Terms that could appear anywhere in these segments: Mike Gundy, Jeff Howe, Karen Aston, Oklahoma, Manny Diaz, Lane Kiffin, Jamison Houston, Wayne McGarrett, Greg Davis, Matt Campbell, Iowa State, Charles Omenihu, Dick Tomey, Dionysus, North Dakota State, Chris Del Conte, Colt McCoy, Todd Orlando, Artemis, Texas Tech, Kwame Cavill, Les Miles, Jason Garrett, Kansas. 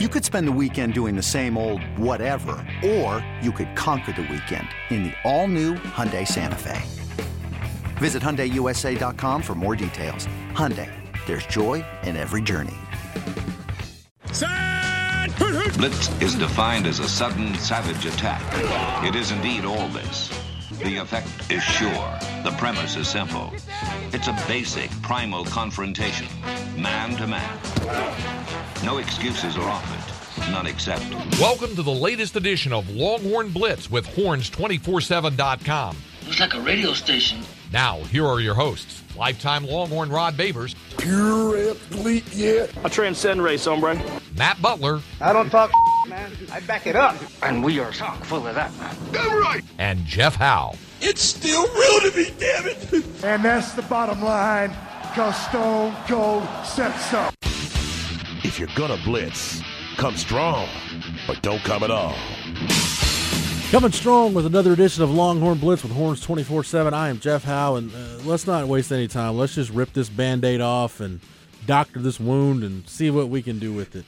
You could spend the weekend doing the same old whatever, or you could conquer the weekend in the all-new Hyundai Santa Fe. Visit HyundaiUSA.com for more details. Hyundai, there's joy in every journey. Blitz is defined as a sudden, savage attack. It is indeed all this. The effect is sure. The premise is simple. It's a basic, primal confrontation, man to man. No excuses are offered, none accepted. Welcome to the latest edition of Longhorn Blitz with horns247.com. Looks like a radio station. Now, here are your hosts, lifetime Longhorn Rod Babers. Pure athlete, yeah. I transcend race, hombre. Matt Butler. I don't talk, man. I back it up. And we are chock full of that, man. Damn right. And Jeff Howe. It's still real to me, damn it. And that's the bottom line, because Stone Cold said so. If you're going to blitz, come strong, but don't come at all. Coming strong with another edition of Longhorn Blitz with Horns 24-7. I am Jeff Howe, and let's not waste any time. Let's just rip this Band-Aid off and doctor this wound and see what we can do with it.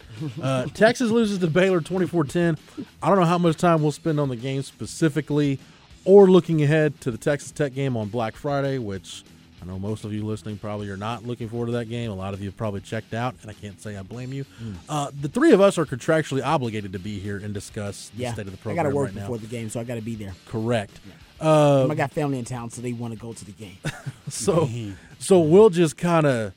Texas loses to Baylor 24-10. I don't know how much time we'll spend on the game specifically or looking ahead to the Texas Tech game on Black Friday, which I know most of you listening probably are not looking forward to that game. A lot of you have probably checked out, and I can't say I blame you. The three of us are contractually obligated to be here and discuss the state of the program right now. I got to work before the game, so I got to be there. Correct. Yeah. I got family in town, so they want to go to the game. So we'll just kind of...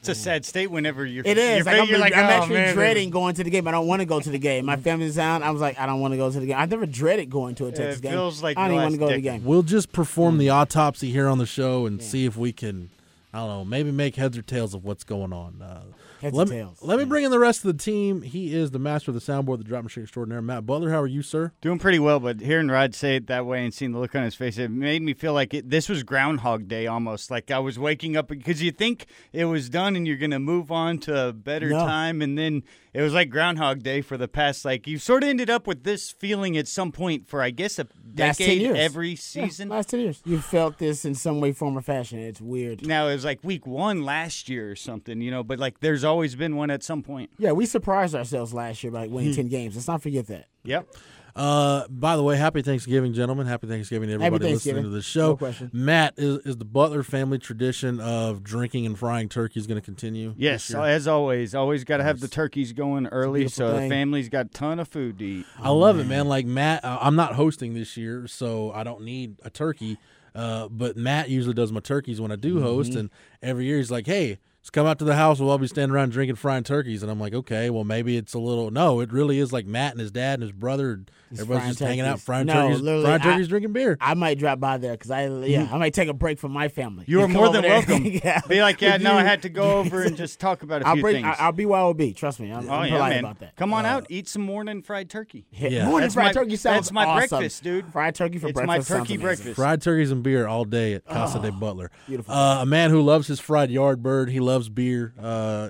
It's a sad state whenever you're... It is. I'm actually dreading going to the game. I don't want to go to the game. My family's down. I was like, I don't want to go to the game. I never dreaded going to a Texas game. It feels like I don't even want to go to the game. We'll just perform the autopsy here on the show and see if we can, I don't know, maybe make heads or tails of what's going on. Let me bring in the rest of the team. He is the master of the soundboard, the drop machine extraordinaire, Matt Butler. How are you, sir? Doing pretty well, but hearing Rod say it that way and seeing the look on his face, it made me feel like this was Groundhog Day almost. Like I was waking up because you think it was done and you're going to move on to a better time, and then it was like Groundhog Day for the past. Like you sort of ended up with this feeling at some point for, I guess, a decade every season. Yeah, last 10 years. You felt this in some way, form, or fashion. It's weird. Now, it was like week one last year or something, you know, but like there's always been one at some point. Yeah, we surprised ourselves last year by winning 10 games. Let's not forget that. Yep. By the way, happy Thanksgiving, gentlemen. Happy Thanksgiving to everybody listening to the show. No question. Matt, is the Butler family tradition of drinking and frying turkeys going to continue? Yes, as always. Always got to have the turkeys going early, so the family's got a ton of food to eat. I love it, man. Like, Matt, I'm not hosting this year, so I don't need a turkey, but Matt usually does my turkeys when I do host, and every year he's like, hey, just come out to the house. We'll all be standing around drinking frying turkeys. And I'm like, okay, well, maybe it's a little. No, it really is like Matt and his dad and his brother. Everybody's just hanging out frying turkeys, drinking beer. I might drop by there because I might take a break from my family. You are more than welcome. Be like, I had to go over and just talk about a few things. I'll be YOB. Trust me. I'm polite about that. Come on out. Eat some morning fried turkey. Yeah. Morning fried turkey sounds awesome. That's my breakfast, dude. Fried turkey for breakfast. It's my turkey breakfast. Fried turkeys and beer all day at Casa de Butler. Beautiful. A man who loves his fried yard bird. He loves beer.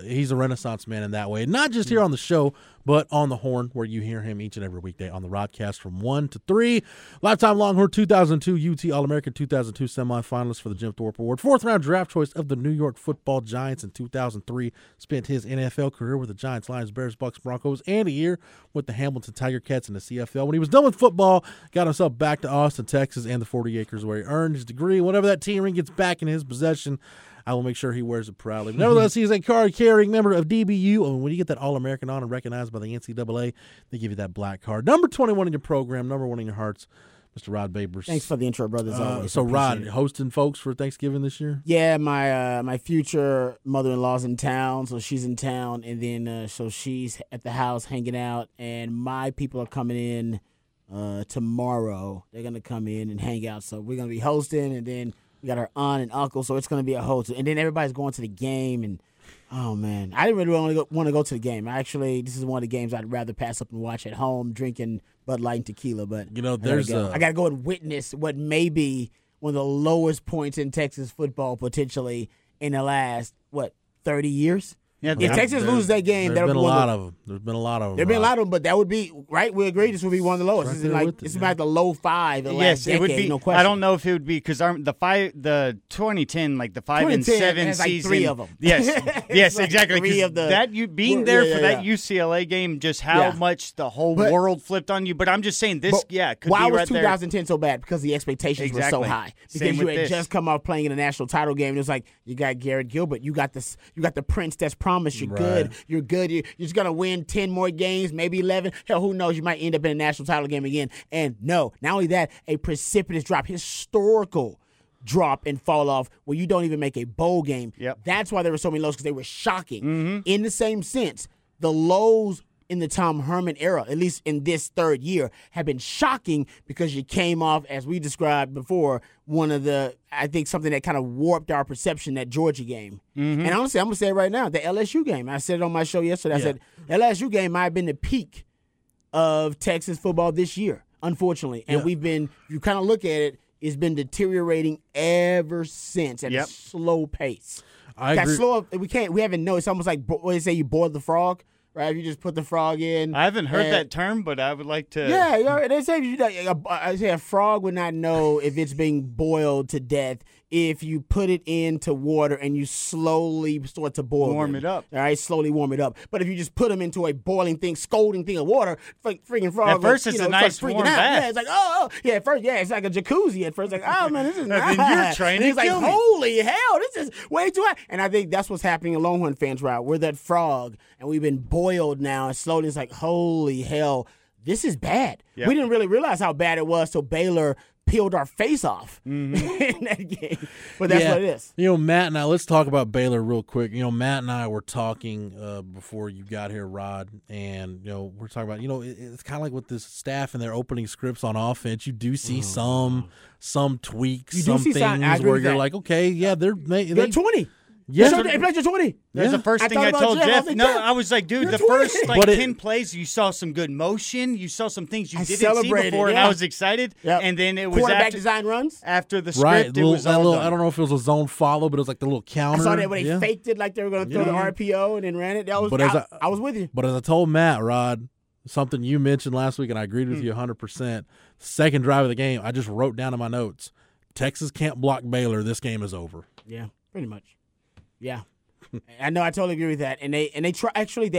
He's a Renaissance man in that way. Not just here on the show, but on the Horn, where you hear him each and every weekday on the Rodcast from 1 to 3. Lifetime Longhorn 2002 UT All-American, 2002 semifinalist for the Jim Thorpe Award. Fourth-round draft choice of the New York Football Giants in 2003. Spent his NFL career with the Giants, Lions, Bears, Bucks, Broncos, and a year with the Hamilton Tiger Cats in the CFL. When he was done with football, got himself back to Austin, Texas, and the 40 acres where he earned his degree. Whenever that team ring gets back in his possession, I will make sure he wears it proudly. But nevertheless, he's a card-carrying member of DBU. And when you get that All-American honor recognized by the NCAA, they give you that black card. Number 21 in your program, number one in your hearts, Mr. Rod Babers. Thanks for the intro, brothers. So, Rod, hosting folks for Thanksgiving this year? Yeah, my future mother-in-law's in town, so she's in town. And then so she's at the house hanging out. And my people are coming in tomorrow. They're going to come in and hang out. So we're going to be hosting, and then we got our aunt and uncle, so it's going to be a host. And then everybody's going to the game. And, oh, man, I didn't really want to go to the game. Actually, this is one of the games I'd rather pass up and watch at home, drinking Bud Light and tequila. But you know, I got to go and witness what may be one of the lowest points in Texas football potentially in the last, 30 years? Yeah, if Texas loses that game, that'll be one of them. There's been a lot of them. There's been a lot of them, but that would be right. We agree this would be one of the lowest. It's like this is like the low five. Yes, it would be. No question. I don't know if it would be because the 2010 like the 5-7 has season. Like three of them. Yes, yes, like exactly. Being there for that UCLA game, just how much the whole world flipped on you. But I'm just saying this. Why was 2010 so bad? Because the expectations were so high. Because you had just come off playing in a national title game. It was like you got Garrett Gilbert. You got this. You got the prince that's promised you're good. You're just going to win 10 more games, maybe 11. Hell, who knows? You might end up in a national title game again. And no, not only that, a precipitous drop, historical drop and fall off where you don't even make a bowl game. Yep. That's why there were so many lows, because they were shocking. Mm-hmm. In the same sense, the lows in the Tom Herman era, at least in this third year, have been shocking because you came off, as we described before, one of the, I think, something that kind of warped our perception, that Georgia game. Mm-hmm. And honestly, I'm going to say it right now, the LSU game. I said it on my show yesterday. Yeah. I said, LSU game might have been the peak of Texas football this year, unfortunately. And we've been, you kind of look at it, it's been deteriorating ever since at a slow pace. I agree. Slow, we haven't noticed. It's almost like, what they say, you boil the frog. Right, you just put the frog in. I haven't heard that term, but I would like to. Yeah, they say a frog would not know if it's being boiled to death if you put it into water and you slowly start to boil it. Warm it up. All right, slowly warm it up. But if you just put them into a boiling thing, scalding thing of water, freaking frog. At first, it's a nice warm bath. Yeah, it's like, oh, at first, it's like a jacuzzi at first. Like, oh, man, this is nice. You're trying to kill me. It's like, holy hell, this is way too hot. And I think that's what's happening in Longhorn fans' route. We're that frog, and we've been boiled now, and slowly it's like, holy hell, this is bad. Yep. We didn't really realize how bad it was till Baylor peeled our face off in that game. But that's what it is. You know, Matt and I, let's talk about Baylor real quick. You know, Matt and I were talking before you got here, Rod, and, you know, we're talking about, you know, it's kind of like with this staff and their opening scripts on offense, you do see some tweaks, some things where you're like, okay, yeah, they're 20. Yes. They played your 20. That's the first thing I told Jeff. I was like, dude, the first 10 plays, you saw some good motion. You saw some things you didn't see before, and I was excited. Yep. And then it was quarterback design runs. After the script, I don't know if it was a zone follow, but it was like the little counter. I saw that when they faked it like they were going to throw the RPO and then ran it. I was with you. But as I told Matt, Rod, something you mentioned last week, and I agreed with you 100%, second drive of the game, I just wrote down in my notes, Texas can't block Baylor. This game is over. Yeah, pretty much. Yeah, I know. I totally agree with that. And they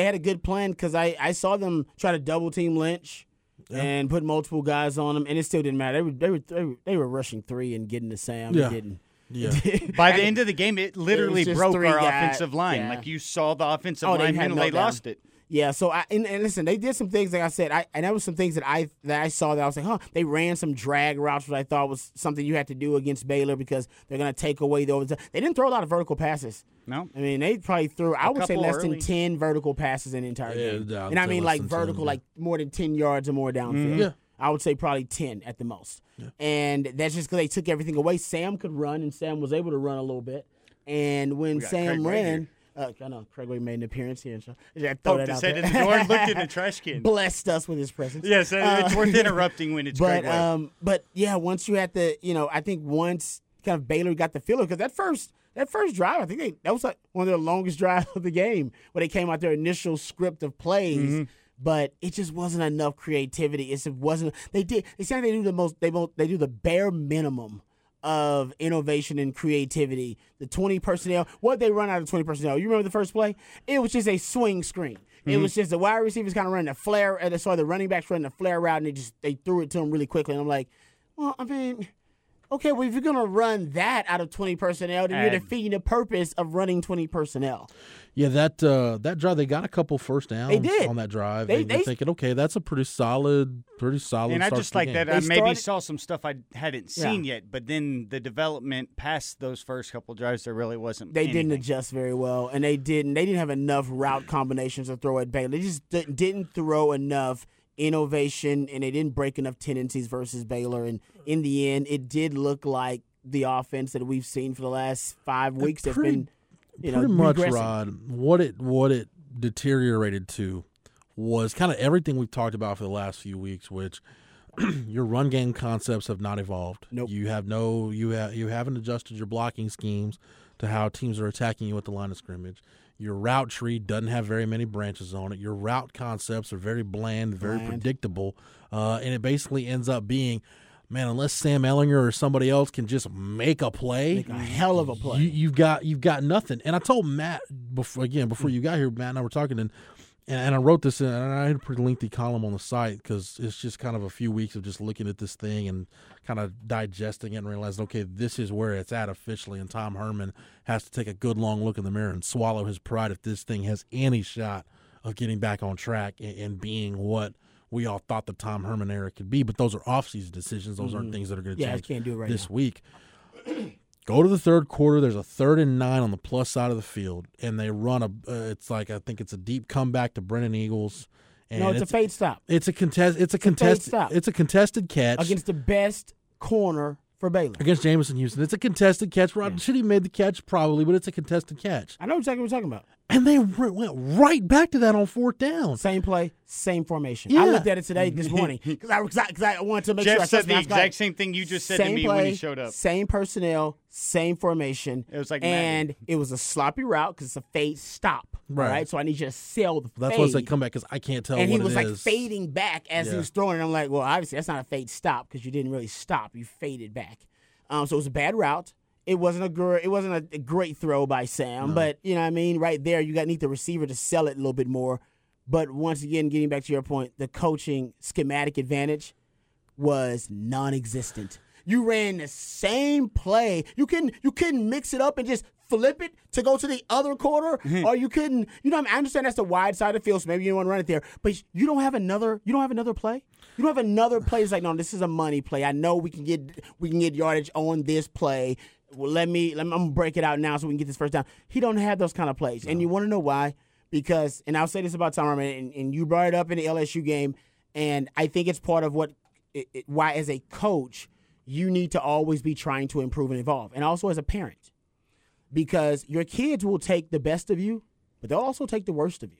had a good plan because I saw them try to double team Lynch and put multiple guys on him, and it still didn't matter. They were rushing three and getting to Sam. Yeah. It didn't. Yeah. By the end of the game, it literally broke our offensive line. Yeah. Like you saw the offensive line handle. They lost it. Yeah, so and listen, they did some things, like I said, and that was some things that I saw that I was like, huh, they ran some drag routes, which I thought was something you had to do against Baylor because they're going to take away the overtime. They didn't throw a lot of vertical passes. No. I mean, they probably threw, I would say, less than 10 vertical passes in the entire game. Yeah, and I mean, like vertical, 10, like more than 10 yards or more downfield. Yeah. I would say probably 10 at the most. Yeah. And that's just because they took everything away. Sam could run, and Sam was able to run a little bit. And when Sam ran... I know Craigway made an appearance here. Poked his head in the door and looked in the trash can. Blessed us with his presence. Yes, it's worth interrupting when it's Craigway. But yeah, once you had to, you know, I think once kind of Baylor got the feeler, because that first drive, I think that was like one of their longest drives of the game, where they came out their initial script of plays. Mm-hmm. But it just wasn't enough creativity. It wasn't. They said they do the most. They do the bare minimum of innovation and creativity. The 20 personnel, what they run out of 20 personnel? You remember the first play? It was just a swing screen. Mm-hmm. It was just the wide receivers kind of running a flare, and sorry, the running backs running a flare route, and they threw it to them really quickly. And I'm like, well, I mean, okay, well, if you're going to run that out of 20 personnel, then you're defeating the purpose of running 20 personnel. Yeah, that drive, they got a couple first downs on that drive. They thinking, okay, that's a pretty solid And I just like that. I maybe saw some stuff I hadn't seen yet, but then the development past those first couple drives, there really wasn't They didn't adjust very well, and they didn't have enough route combinations to throw at Baylor. They just didn't throw enough innovation, and they didn't break enough tendencies versus Baylor. And in the end, it did look like the offense that we've seen for the last 5 weeks has been – Pretty much, Rod, what it deteriorated to was kind of everything we've talked about for the last few weeks, which your run game concepts have not evolved. Nope. You haven't adjusted your blocking schemes to how teams are attacking you at the line of scrimmage. Your route tree doesn't have very many branches on it. Your route concepts are very bland, very predictable, and it basically ends up being, man, unless Sam Ehlinger or somebody else can just make a play, make a hell of a play, you've got nothing. And I told Matt before you got here, Matt and I were talking, and I wrote this, and I had a pretty lengthy column on the site because it's just kind of a few weeks of just looking at this thing and kind of digesting it and realizing, okay, this is where it's at officially, and Tom Herman has to take a good long look in the mirror and swallow his pride if this thing has any shot of getting back on track and being what we all thought the Tom Herman era could be. But those are off-season decisions. Those aren't things that are going to change this week. Go to the third quarter. There's a 3rd and 9 on the plus side of the field, and they run a. I think it's a deep comeback to Brennan Eagles. And it's a fade stop. It's a contested stop. It's a contested catch against the best corner for Baylor, against Jamison Houston. It's a contested catch. Rod Chitty made the catch probably, but it's a contested catch. I know exactly what we're talking about. And they went right back to that on 4th down. Same play, same formation. Yeah. I looked at it today, this morning, because I wanted to make Jeff sure. Jeff said the exact same thing you just said to me when he showed up. Same personnel, same formation. It was like it was a sloppy route because it's a fade stop. Right. So I need you to sell the fade. That's why I said come back because I can't tell what it is. And he was like fading back as he was throwing it. I'm like, well, obviously that's not a fade stop because you didn't really stop. You faded back. So it was a bad route. It wasn't a great throw by Sam, but you know what I mean. Right there, you got to need the receiver to sell it a little bit more. But once again, getting back to your point, the coaching schematic advantage was non-existent. You ran the same play. You couldn't mix it up and just flip it to go to the other quarter, or you couldn't. You know, I understand that's the wide side of the field, so maybe you don't want to run it there. But you don't have another. You don't have another play. You don't have another play. It's like, no, this is a money play. I know we can get yardage on this play. Well, let me I'm gonna break it out now so we can get this first down. He don't have those kind of plays. No. And you want to know why? Because, and I'll say this about Tom Herman, and you brought it up in the LSU game, and I think it's part of why as a coach you need to always be trying to improve and evolve, and also as a parent, because your kids will take the best of you, but they'll also take the worst of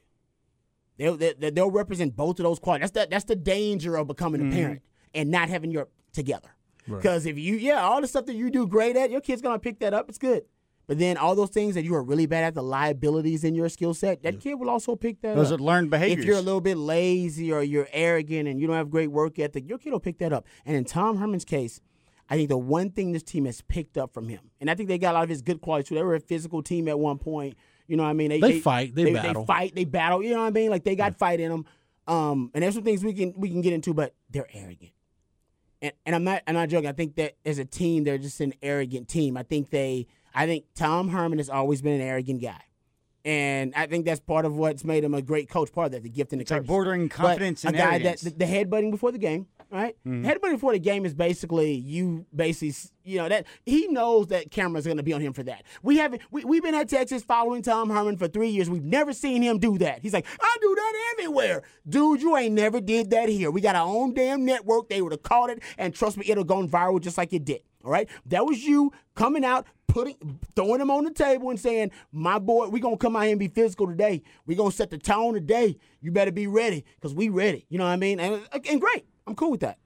you. They'll represent both of those qualities. That's the danger of becoming a parent and not having your together. Because if you, all the stuff that you do great at, your kid's going to pick that up. It's good. But then all those things that you are really bad at, the liabilities in your skill set, that kid will also pick that up. Those are learned behaviors. If you're a little bit lazy or you're arrogant and you don't have great work ethic, your kid will pick that up. And in Tom Herman's case, I think the one thing this team has picked up from him, and I think they got a lot of his good qualities too. They were a physical team at one point. You know what I mean? They fight. They fight. They battle. You know what I mean? Like, they got fight in them. And there's some things we can get into, but they're arrogant. And I'm not joking. I think that as a team, they're just an arrogant team. I think Tom Herman has always been an arrogant guy, and I think that's part of what's made him a great coach. Part of that, the gift and the curse. Like bordering confidence and arrogance. That the headbutting before the game, right? Headbutting before the game is basically that he knows that camera's going to be on him for that. We've been at Texas following Tom Herman for 3 years. We've never seen him do that. He's like, I do that everywhere. Dude, you ain't never did that here. We got our own damn network. They would have caught it, and trust me, it'll go viral just like it did. All right? That was you coming out, throwing him on the table and saying, my boy, we're going to come out here and be physical today. We're going to set the tone today. You better be ready because we ready. You know what I mean? And great. I'm cool with that.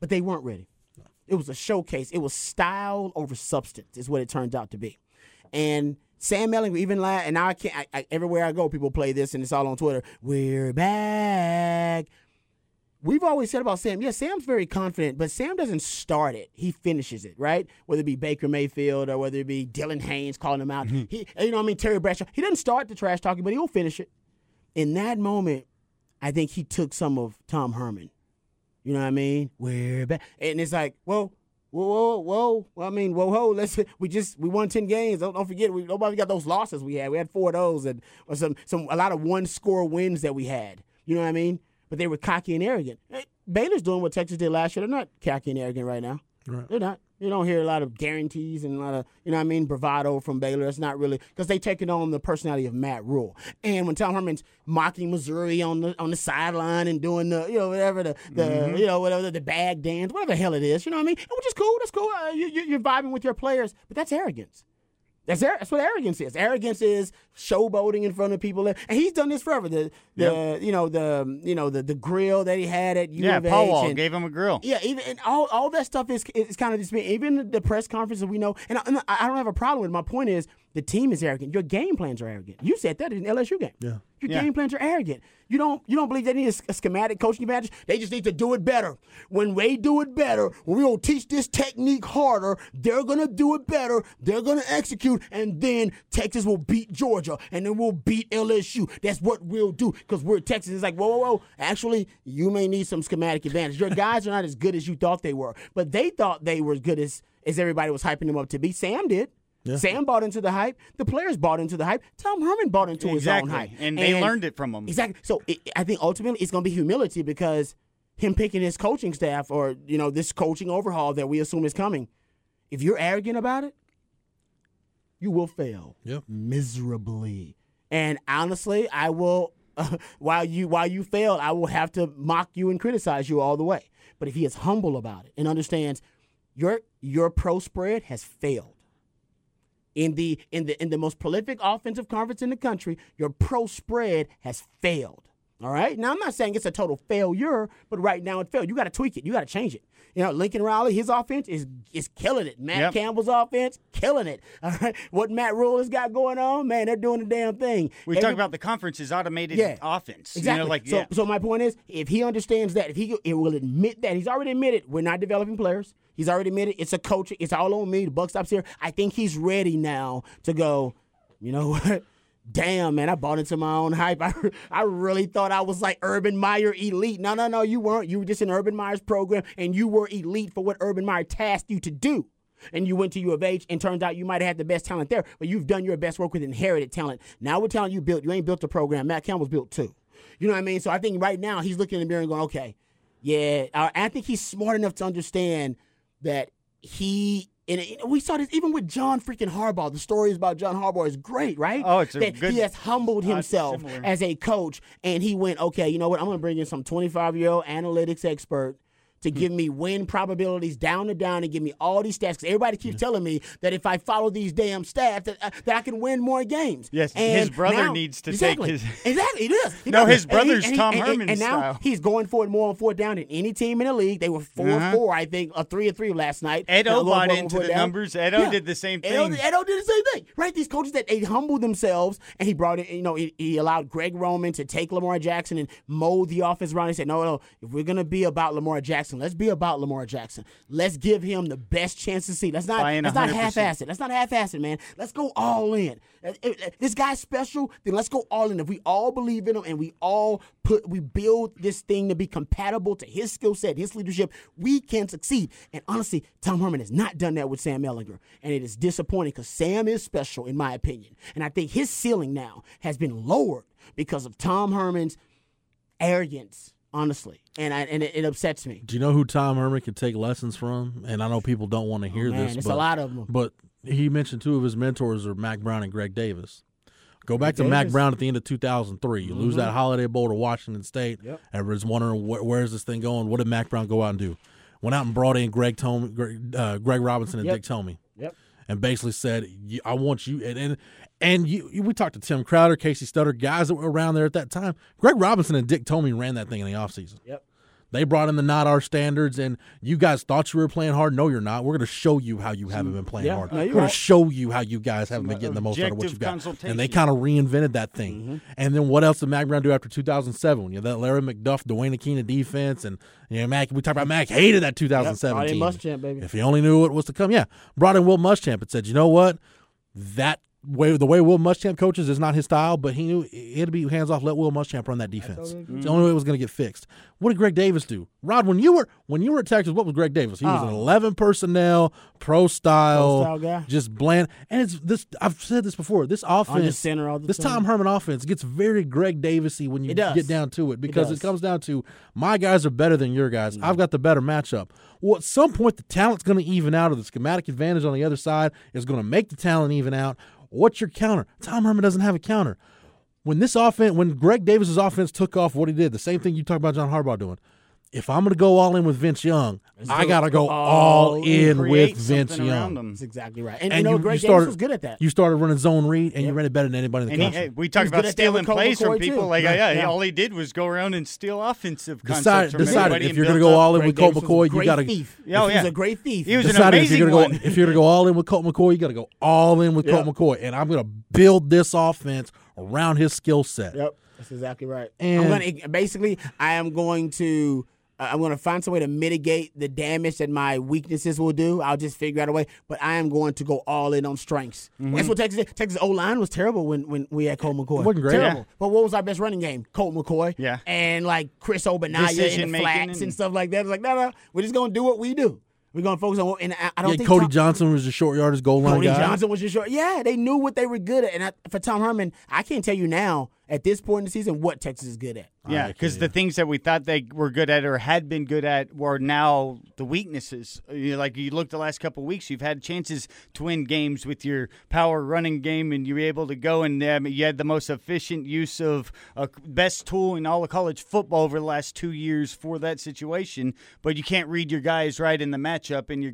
But they weren't ready. It was a showcase. It was style over substance is what it turned out to be. And Sam Ehlinger, everywhere I go, people play this, and it's all on Twitter. We're back. We've always said about Sam, Sam's very confident, but Sam doesn't start it. He finishes it, right? Whether it be Baker Mayfield or whether it be Dylan Haynes calling him out. Terry Bradshaw. He doesn't start the trash talking, but he'll finish it. In that moment, I think he took some of Tom Herman. You know what I mean? We're back. And it's like, whoa. We won 10 games. Don't forget, nobody got those losses we had. We had 4 of those and a lot of one-score wins that we had. You know what I mean? But they were cocky and arrogant. Baylor's doing what Texas did last year. They're not cocky and arrogant right now. Right. They're not. You don't hear a lot of guarantees and a lot of, you know what I mean, bravado from Baylor. It's not really because they taking on the personality of Matt Rhule. And when Tom Herman's mocking Missouri on the sideline and doing the bag dance, whatever the hell it is, you know what I mean? Which is cool. That's cool. You're vibing with your players, but that's arrogance. That's what arrogance is. Arrogance is showboating in front of people, and he's done this forever. The grill that he had at U of H. Paul Wall gave him a grill. Yeah, even and all that stuff is kind of just even the press conferences we know. And I don't have a problem with it. My point is The team is arrogant. Your game plans are arrogant. You said that in the LSU game. Yeah. Your game plans are arrogant. You don't believe they need a schematic coaching advantage. They just need to do it better. When they do it better, when we don't teach this technique harder, they're going to do it better. They're going to execute, and then Texas will beat Georgia, and then we'll beat LSU. That's what we'll do because we're Texas. It's like, whoa. Actually, you may need some schematic advantage. Your guys are not as good as you thought they were, but they thought they were as good as everybody was hyping them up to be. Sam did. Yeah. Sam bought into the hype. The players bought into the hype. Tom Herman bought into his own hype. And they learned it from him. Exactly. So I think ultimately it's going to be humility because him picking his coaching staff or, this coaching overhaul that we assume is coming, if you're arrogant about it, you will fail miserably. And honestly, I will, while you fail, I will have to mock you and criticize you all the way. But if he is humble about it and understands your pro spread has failed, In the most prolific offensive conference in the country, your pro spread has failed. All right? Now, I'm not saying it's a total failure, but right now it failed. You got to tweak it. You got to change it. Lincoln Riley, his offense is killing it. Matt Campbell's offense, killing it. All right? What Matt Rhule has got going on, man, they're doing the damn thing. We talk about the conference's automated offense. Exactly. So my point is, if he understands that, if he will admit that, he's already admitted we're not developing players. He's already admitted it's a coach. It's all on me. The buck stops here. I think he's ready now to go, you know what? Damn, man, I bought into my own hype. I really thought I was like Urban Meyer elite. No, you weren't. You were just in Urban Meyer's program, and you were elite for what Urban Meyer tasked you to do. And you went to U of H, and turns out you might have had the best talent there, but you've done your best work with inherited talent. Now we're telling you built. You ain't built a program. Matt Campbell's built too. You know what I mean? So I think right now he's looking in the mirror and going, okay, yeah. I think he's smart enough to understand that he, and we saw this even with John freaking Harbaugh. The stories about John Harbaugh is great, right? Oh, it's that good. He has humbled himself as a coach, and he went, okay, you know what? I'm going to bring in some 25-year-old analytics expert to give me win probabilities down to down and give me all these stats. Because everybody keeps telling me that if I follow these damn stats, that I can win more games. Yes, and his brother needs to take his. Exactly, it is. His brother's Tom Herman style. And now he's going for it more on fourth down than any team in the league. They were 4-4, I think, or 3-3 last night. Edo bought into the numbers. Edo did the same thing. Edo did the same thing, right? These coaches that they humbled themselves, and he brought it, he allowed Greg Roman to take Lamar Jackson and mold the offense around. He said, no, if we're going to be about Lamar Jackson, let's be about Lamar Jackson. Let's give him the best chance to see. Let's not half-ass it. Let's not half-ass it, man. Let's go all in. If this guy's special, then let's go all in. If we all believe in him and we build this thing to be compatible to his skill set, his leadership, we can succeed. And honestly, Tom Herman has not done that with Sam Ehlinger. And it is disappointing because Sam is special, in my opinion. And I think his ceiling now has been lowered because of Tom Herman's arrogance. Honestly, and it upsets me. Do you know who Tom Herman could take lessons from? And I know people don't want to hear this. It's a lot of them. But he mentioned two of his mentors are Mack Brown and Greg Davis. Go back to Mack Brown at the end of 2003. You lose that Holiday Bowl to Washington State. Yep. Everyone's wondering where is this thing going? What did Mack Brown go out and do? Went out and brought in Greg Robinson and Dick Tomey. Yep. And basically said, I want you. And we talked to Tim Crowder, Casey Stutter, guys that were around there at that time. Greg Robinson and Dick Tomey ran that thing in the offseason. Yep. They brought in the not our standards, and you guys thought you were playing hard. No, you're not. We're going to show you how you haven't been playing hard. We're going to show you how you guys haven't been getting the most out of what you've got. And they kind of reinvented that thing. Mm-hmm. And then what else did Mack Brown do after 2007? That Larry McDuff, Dwayne Aquina defense, and Mack. We talked about Mack hated that 2017. Muschamp, baby. If he only knew what was to come. Yeah, brought in Will Muschamp and said, you know what, the way Will Muschamp coaches is not his style, but he knew it had to be hands off. Let Will Muschamp run that defense. It's the only way it was going to get fixed. What did Greg Davis do, Rod? When you were at Texas, what was Greg Davis? He was an 11 personnel, pro style guy, just bland. And it's this. I've said this before. This offense, this Tom Herman offense, gets very Greg Davisy when you get down to it because it comes down to my guys are better than your guys. I've got the better matchup. Well, at some point, the talent's going to even out, or the schematic advantage on the other side is going to make the talent even out. What's your counter? Tom Herman doesn't have a counter. When Greg Davis's offense took off, what he did, the same thing you talk about John Harbaugh doing, if I'm going to go all in with Vince Young, I got to go all in with Vince Young. That's exactly right. And you know, Greg Davis was good at that. You started running zone read, and you ran it better than anybody in the country. We talked about stealing plays from people. Like, all he did was go around and steal offensive concepts from everybody. If you're going to go all in with Colt McCoy, you got to – he's a great thief. He was an amazing one. If you're going to go all in with Colt McCoy, you got to go all in with Colt McCoy. And I'm going to build this offense around his skill set. Yep. That's exactly right. And I'm going to find some way to mitigate the damage that my weaknesses will do. I'll just figure out a way, but I am going to go all in on strengths. Mm-hmm. That's what Texas did. Texas O-line was terrible when we had Colt McCoy. It wasn't great. Terrible. Yeah. But what was our best running game? Colt McCoy. Yeah. And like Chris Obanaya and the flats and stuff like that. It's like, no, we're just going to do what we do. We're going to focus on what, and I don't think Cody Johnson was the short yardage goal line guy. Cody Johnson was your short. Yeah, they knew what they were good at. And for Tom Herman, I can't tell you now at this point in the season what Texas is good at. Yeah, because the things that we thought they were good at or had been good at were now the weaknesses. Like you look the last couple of weeks, you've had chances to win games with your power running game, and you were able to go and you had the most efficient use of best tool in all of college football over the last 2 years for that situation. But you can't read your guys right in the matchup, and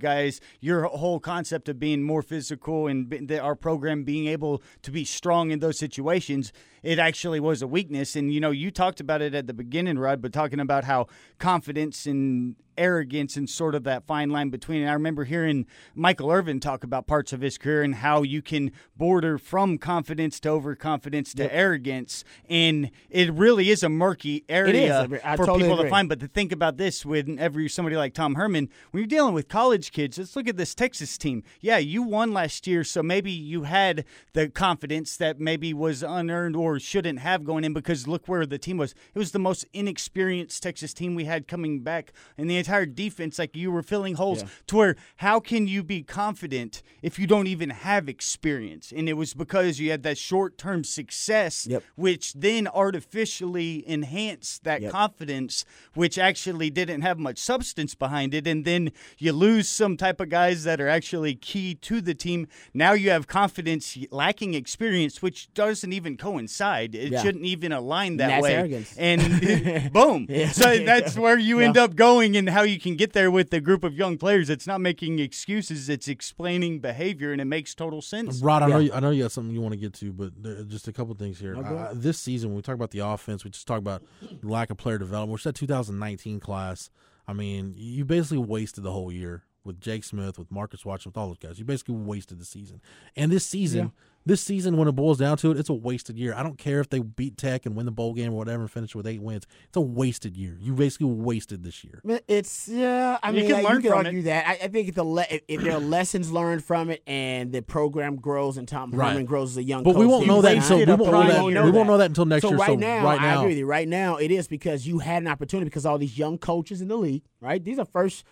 your whole concept of being more physical and our program being able to be strong in those situations, it actually was a weakness. And, you talked about it at the beginning, Rod, but talking about how confidence and arrogance and sort of that fine line between. And I remember hearing Michael Irvin talk about parts of his career and how you can border from confidence to overconfidence to arrogance. And it really is a murky area for totally people to find. But to think about this with somebody like Tom Herman, when you're dealing with college kids, let's look at this Texas team. Yeah, you won last year, so maybe you had the confidence that maybe was unearned or shouldn't have going in, because look where the team was. It was the most inexperienced Texas team we had coming back in the entire defense, like you were filling holes to where how can you be confident if you don't even have experience? And it was because you had that short-term success, which then artificially enhanced that confidence, which actually didn't have much substance behind it. And then you lose some type of guys that are actually key to the team. Now you have confidence lacking experience, which doesn't even coincide. It shouldn't even align that way. Arrogance. And boom. Yeah. So that's where you end up going and how you can get there with a group of young players. It's not making excuses. It's explaining behavior, and it makes total sense. Rod, I know you have something you want to get to, but just a couple things here. This season, when we talk about the offense, we just talk about lack of player development, which that 2019 class, I mean, you basically wasted the whole year with Jake Smith, with Marcus Watson, with all those guys. You basically wasted the season. And this season, when it boils down to it, it's a wasted year. I don't care if they beat Tech and win the bowl game or whatever and finish with 8 wins. It's a wasted year. You basically wasted this year. It's I mean, you can argue that. I think if there are lessons learned from it and the program grows and Tom Herman grows as a young coach. But we won't know that until next year. So right now, I agree with you. Right now, it is because you had an opportunity because all these young coaches in the league, right? These are first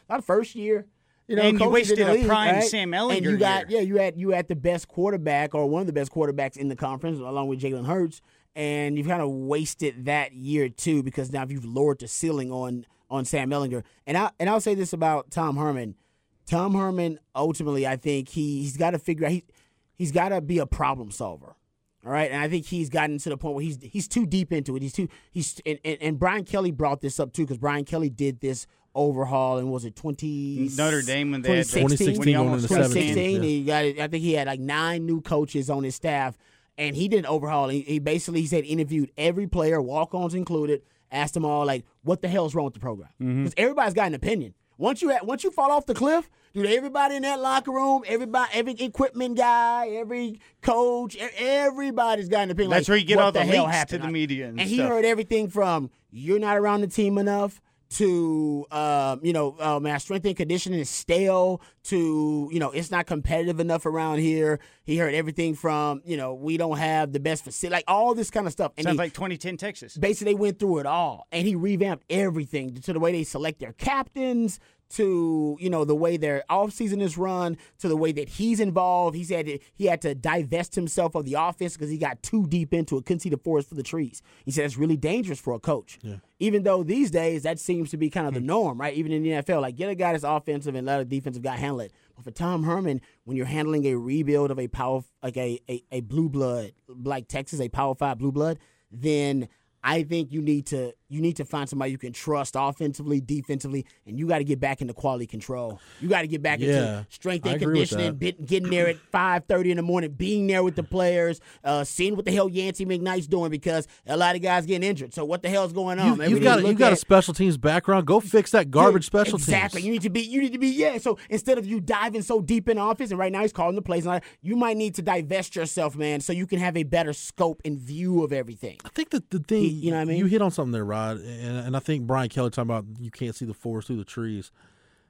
year. And you wasted a prime Sam Ehlinger. And you had the best quarterback or one of the best quarterbacks in the conference, along with Jalen Hurts, and you've kind of wasted that year too, because now you've lowered the ceiling on Sam Ehlinger. And I'll say this about Tom Herman. Tom Herman, ultimately, I think he's got to figure out he's got to be a problem solver. All right, and I think he's gotten to the point where he's too deep into it. And Brian Kelly brought this up too, because Brian Kelly did this overhaul and was it 20 Notre Dame when they 2016 I think he had like 9 new coaches on his staff, and he did an overhaul. He basically said interviewed every player, walk-ons included, asked them all like what the hell's wrong with the program, because everybody's got an opinion. Once you fall off the cliff, dude, everybody in that locker room, every equipment guy, every coach, everybody's got an opinion. That's like, where you get all the leaks to the media and stuff. He heard everything from you're not around the team enough to, my strength and conditioning is stale, to, it's not competitive enough around here. He heard everything from, we don't have the best facility, like all this kind of stuff. And sounds like 2010 Texas. Basically, they went through it all, and he revamped everything to the way they select their captains, to, the way their offseason is run, to the way that he's involved. He said he had to divest himself of the offense because he got too deep into it, couldn't see the forest for the trees. He said it's really dangerous for a coach. Yeah. Even though these days that seems to be kind of the norm, right? Even in the NFL, like get a guy that's offensive and let a defensive guy handle it. But for Tom Herman, when you're handling a rebuild of a power, like a blue blood, like Texas, a Power 5 blue blood, then I think you need to You need to find somebody you can trust offensively, defensively, and you got to get back into quality control. You got to get back into strength and conditioning, getting there at 5:30 in the morning, being there with the players, seeing what the hell Yancey McKnight's doing because a lot of guys getting injured. So what the hell's going on? You've got a special teams background. Go fix that garbage special teams. Exactly. You need to be. So instead of you diving so deep in offense, and right now he's calling the plays, you might need to divest yourself, man, so you can have a better scope and view of everything. I think that the thing, you know what I mean? You hit on something there, Rod, and I think Brian Kelly talking about you can't see the forest through the trees.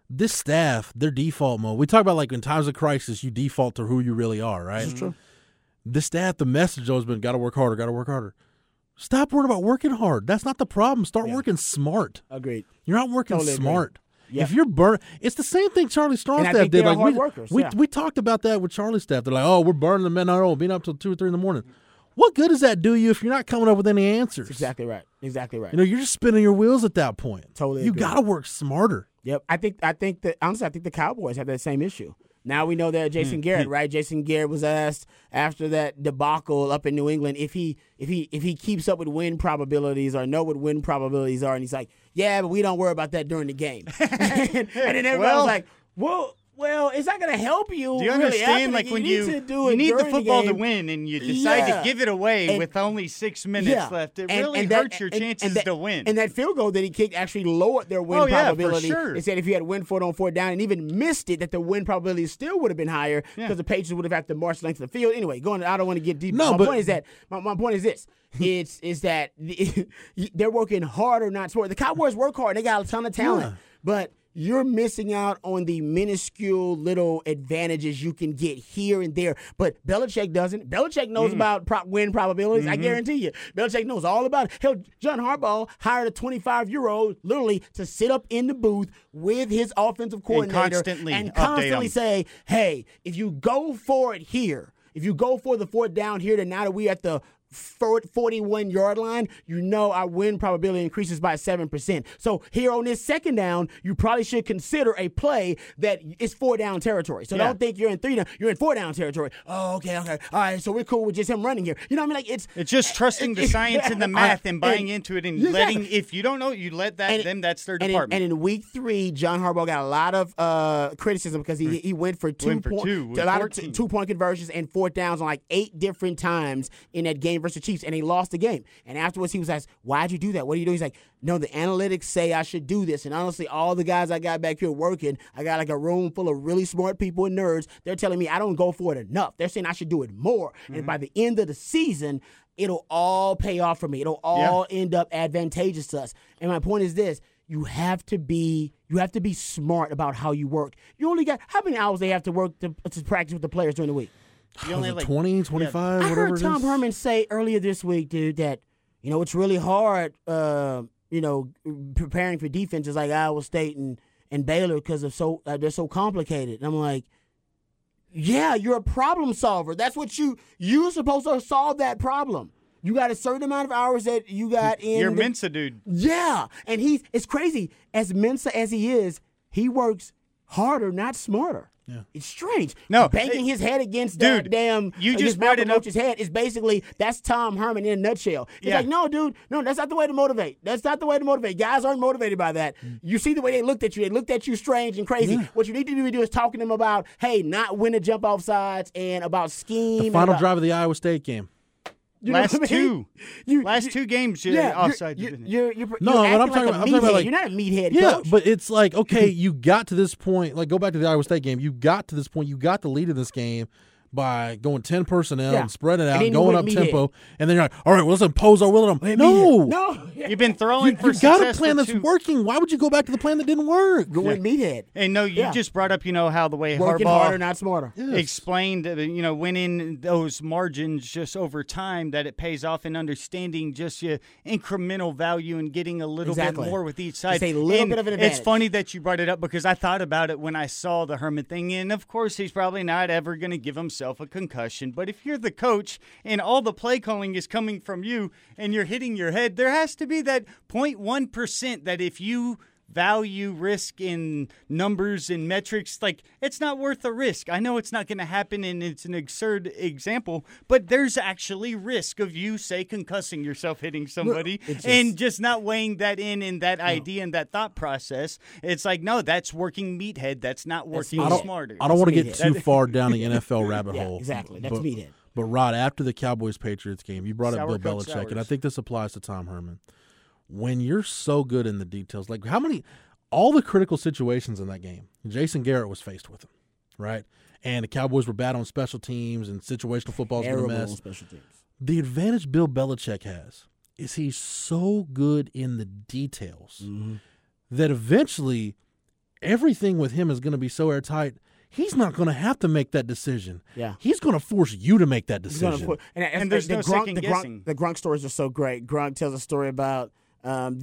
This staff, their default mode, we talk about like in times of crisis, you default to who you really are, right? That's true. This staff, the message has always been, got to work harder. Stop worrying about working hard. That's not the problem. Start working smart. Agreed. You're not working smart. Yep. If you're burning, it's the same thing Charlie Strong's staff did. Like we talked about that with Charlie's staff. They're like, oh, we're burning the midnight oil, being up till 2 or 3 in the morning. What good does that do you if you're not coming up with any answers? That's exactly right. You know, you're just spinning your wheels at that point. Totally, you got to work smarter. Yep, I think the Cowboys have that same issue. Now we know that Jason Garrett, right? Jason Garrett was asked after that debacle up in New England if he keeps up with win probabilities or know what win probabilities are, and he's like, yeah, but we don't worry about that during the game. And then everybody was like, well, it's not going to help you. Do you understand? Like when you need the football to win, and you decide to give it away with only 6 minutes left, it really hurts your chances to win. And that field goal that he kicked actually lowered their win probability. For sure. It said if you had win 4th on 4th down and even missed it, that the win probability still would have been higher because the Patriots would have had to march the length of the field. Anyway, I don't want to get deep. No, my point is this. It's that they're working harder, not smart. The Cowboys work hard. They got a ton of talent, but you're missing out on the minuscule little advantages you can get here and there. But Belichick doesn't. Belichick knows about win probabilities. I guarantee you. Belichick knows all about it. Hell, John Harbaugh hired a 25-year-old literally to sit up in the booth with his offensive coordinator and constantly say, hey, if you go for it here, if you go for the 4th down here, then now that we're at the 41-yard line, you know our win probability increases by 7%. So here on this 2nd down, you probably should consider a play that is 4-down territory. So don't think you're in 3-down. You're in 4-down territory. Oh, okay. All right, so we're cool with just him running here. You know what I mean? Like it's just trusting the science and the math and buying into it and letting, if you don't know, you let them, that's their department. And in week 3, John Harbaugh got a lot of criticism because he went for two-point conversions and 4th downs on like 8 different times in that game versus the Chiefs, and they lost the game. And afterwards, he was asked, why'd you do that? What do you do? He's like, no, the analytics say I should do this. And honestly, all the guys I got back here working, I got like a room full of really smart people and nerds. They're telling me I don't go for it enough. They're saying I should do it more. Mm-hmm. And by the end of the season, it'll all pay off for me. It'll all end up advantageous to us. And my point is this. You have to be smart about how you work. You only got how many hours they have to work to practice with the players during the week? You only like 20, 25, whatever it is. I heard Tom Herman say earlier this week, dude, that, you know, it's really hard, preparing for defenses like Iowa State and Baylor because of they're so complicated. And I'm like, yeah, you're a problem solver. That's what you're supposed to solve that problem. You got a certain amount of hours that you got in. You're Mensa, dude. Yeah. And it's crazy. As Mensa as he is, he works harder, not smarter. Yeah. It's strange. No, banging his head against that damn you just Malcolm Roach's head is basically that's Tom Herman in a nutshell. It's like, no, dude, no, that's not the way to motivate. That's not the way to motivate. Guys aren't motivated by that. You see the way they looked at you. They looked at you strange and crazy. Yeah. What you need to do is talking to them about, hey, not when to jump off sides and about scheme. The final drive of the Iowa State game. You last I mean? Two, you, last you, two games, you're offside. I'm talking about like, you're not a meathead. Yeah, coach. But it's like, okay, you got to this point. Like, go back to the Iowa State game. You got to this point. You got the lead in this game by going 10 personnel and spreading it out, and going up tempo, and then you're like, all right, well, let's impose our will on them. No. You've been throwing for success. You got a plan that's working. Why would you go back to the plan that didn't work? Going meathead. And no, you just brought up, how the way working Harbaugh harder, not smarter. Explained, winning those margins just over time that it pays off in understanding just your incremental value and getting a little bit more with each side. It's a little bit of an advantage. It's funny that you brought it up because I thought about it when I saw the Herman thing, and of course he's probably not ever going to give himself a concussion, but if you're the coach and all the play calling is coming from you and you're hitting your head, there has to be that 0.1% that if you value risk in numbers and metrics, like it's not worth the risk. I know it's not going to happen, and it's an absurd example, but there's actually risk of you, say, concussing yourself, hitting somebody, and just not weighing that in that idea and that thought process. It's like, no, that's working meathead. That's not working smarter. I don't want to get too far down the NFL rabbit hole. Exactly. That's meathead. But, Rod, after the Cowboys-Patriots game, you brought up Bill Belichick, and I think this applies to Tom Herman. When you're so good in the details, like all the critical situations in that game, Jason Garrett was faced with them, right? And the Cowboys were bad on special teams, and situational football's been a mess. The advantage Bill Belichick has is he's so good in the details that eventually everything with him is going to be so airtight. He's not going to have to make that decision. Yeah. He's going to force you to make that decision. And there's no second guessing. The Gronk stories are so great. Gronk tells a story about them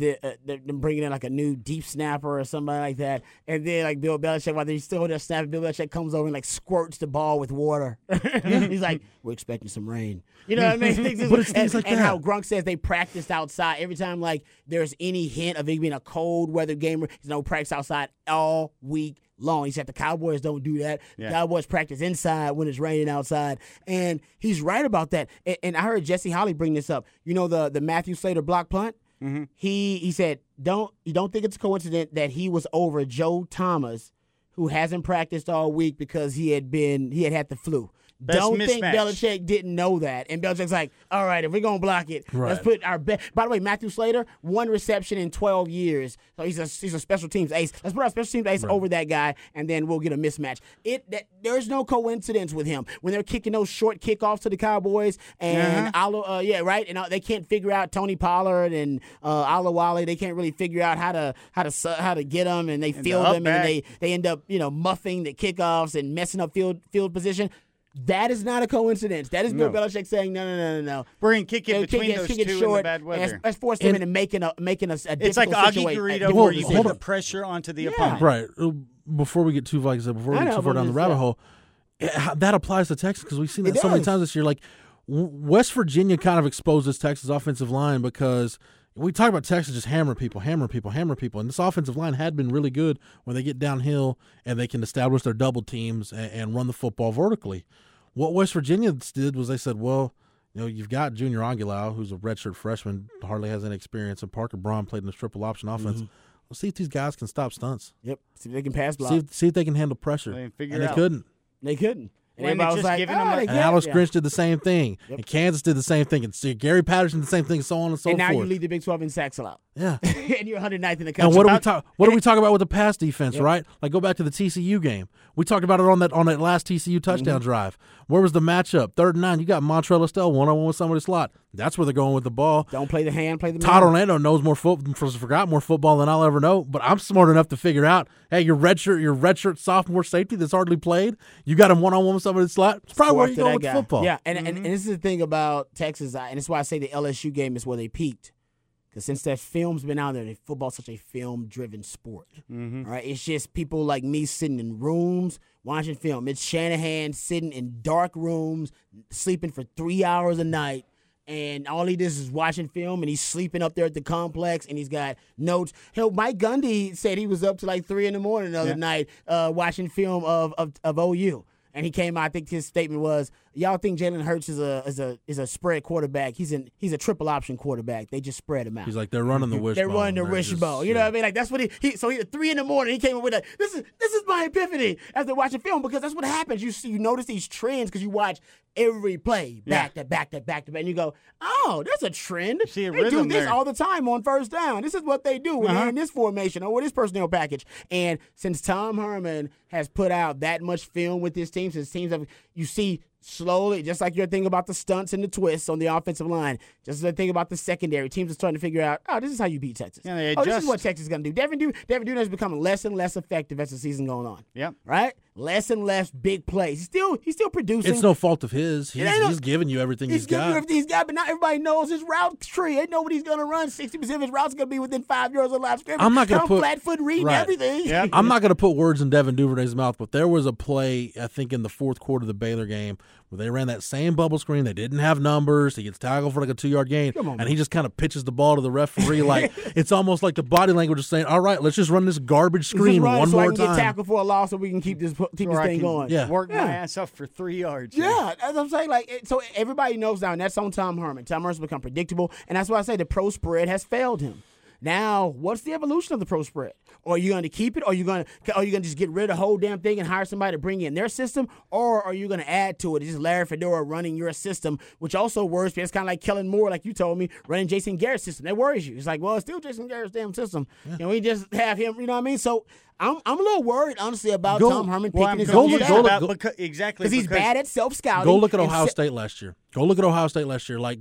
bringing in like a new deep snapper or somebody like that. And then like Bill Belichick, while they're still there snapping, Bill Belichick comes over and like squirts the ball with water. He's like, we're expecting some rain. You know what I mean? But it's things like that. And how Gronk says they practiced outside. Every time like there's any hint of it being a cold weather game, there's no practice outside all week long. He said the Cowboys don't do that. Yeah. Cowboys practice inside when it's raining outside. And he's right about that. And I heard Jesse Holley bring this up. You know the Matthew Slater block punt? Mm-hmm. He said, you don't think it's a coincidence that he was over Joe Thomas, who hasn't practiced all week because he had the flu. Best don't mismatch. Think Belichick didn't know that. And Belichick's like, all right, if we're going to block it, let's put our best. By the way, Matthew Slater, 1 reception in 12 years. So he's a special teams ace. Let's put our special teams ace over that guy, and then we'll get a mismatch. There's no coincidence with him. When they're kicking those short kickoffs to the Cowboys, and they can't figure out Tony Pollard and Alawale. They can't really figure out how to get them, and they field them, and they end up muffing the kickoffs and messing up field position. That is not a coincidence. That is Bill Belichick saying, no. We're in kicking between those two in the bad weather. That's forced him into making a difficult situation. It's like Aggie Garrido where you put the pressure onto the opponent. Right. Before we get too far down the rabbit hole, that applies to Texas because we've seen that so many times this year. Like West Virginia kind of exposes Texas' offensive line because we talk about Texas just hammering people. And this offensive line had been really good when they get downhill and they can establish their double teams and run the football vertically. What West Virginia did was they said, well, you've got Junior Aguilar, who's a redshirt freshman, hardly has any experience, and Parker Braun played in this triple option offense. Mm-hmm. Well, see if these guys can stop stunts. Yep. See if they can pass block. See if they can handle pressure. They couldn't. And I was like, Alex Grinch did the same thing, and Kansas did the same thing, and Gary Patterson did the same thing, and so on and so forth. And now you lead the Big 12 in sacks allowed. Yeah. And you're 109th in the country. And what do we talk about with the pass defense, right? Like, go back to the TCU game. We talked about it on that last TCU touchdown drive. Where was the matchup? 3rd and 9, you got Montrell Estelle 1-on-1 with somebody slot. That's where they're going with the ball. Don't play the hand, play the man. Todd Orlando knows more football than I'll ever know, but I'm smart enough to figure out, hey, your redshirt sophomore safety that's hardly played, you got him 1-on-1 with somebody slot. It's probably where you're going with the football. Yeah, and this is the thing about Texas, and it's why I say the LSU game is where they peaked. Because since that film's been out there, football's such a film-driven sport. Mm-hmm. All right, it's just people like me sitting in rooms watching film. It's Shanahan sitting in dark rooms, sleeping for 3 hours a night, and all he does is watching film, and he's sleeping up there at the complex, and he's got notes. Hell, Mike Gundy said he was up to like 3 in the morning the other night watching film of OU. And he came out, I think his statement was, y'all think Jalen Hurts is a spread quarterback. He's a triple option quarterback. They just spread him out. He's like, they're running the wishbone. They're running the wishbone. You know what I mean? Like that's what he, so at 3 in the morning, he came up with that. This is my epiphany after watching film, because that's what happens. You notice these trends because you watch every play back to back, and you go, oh, there's a trend. See a rhythm do this there all the time on first down. This is what they do when they're in this formation or with this personnel package. And since Tom Herman has put out that much film with his team, since teams have, you see slowly, just like your thing about the stunts and the twists on the offensive line, just the thing about the secondary, teams are starting to figure out, oh, this is how you beat Texas. Yeah, they adjust. Oh, this is what Texas is going to do. Devin Duvernay is becoming less and less effective as the season goes on. Yep. Right? Less and less big plays. He's still producing. It's no fault of his. He's giving you everything he's got. He's giving you everything he's got, but not everybody knows his route tree. They know what he's going to run. 60% of his routes are going to be within 5 yards of live scrimmage. I'm not going to put flat-foot reading everything. Yep. I'm not going to put words in Devin Duvernay's mouth, but there was a play, I think, in the 4th quarter of the Baylor game where they ran that same bubble screen. They didn't have numbers. He gets tackled for like a 2-yard gain. Come on, and man. He just kind of pitches the ball to the referee. Like it's almost like the body language is saying, all right, let's just run this garbage screen one more time. So I can get tackled for a loss so we can keep this thing going. Yeah. Work my ass up for 3 yards. Yeah, that's what I'm saying. So everybody knows now, and that's on Tom Herman. Tom Herman's become predictable, and that's why I say the pro spread has failed him. Now, what's the evolution of the pro spread? Are you going to keep it? Or are you going to just get rid of the whole damn thing and hire somebody to bring in their system? Or are you going to add to it? It's just Larry Fedora running your system, which also worries me. It's kind of like Kellen Moore, like you told me, running Jason Garrett's system. That worries you. It's like, well, it's still Jason Garrett's damn system. Yeah. And we just have him, you know what I mean? So I'm a little worried, honestly, about Tom Herman picking his own stuff. Exactly. Because he's bad at self-scouting. Go look at Ohio State last year. Like,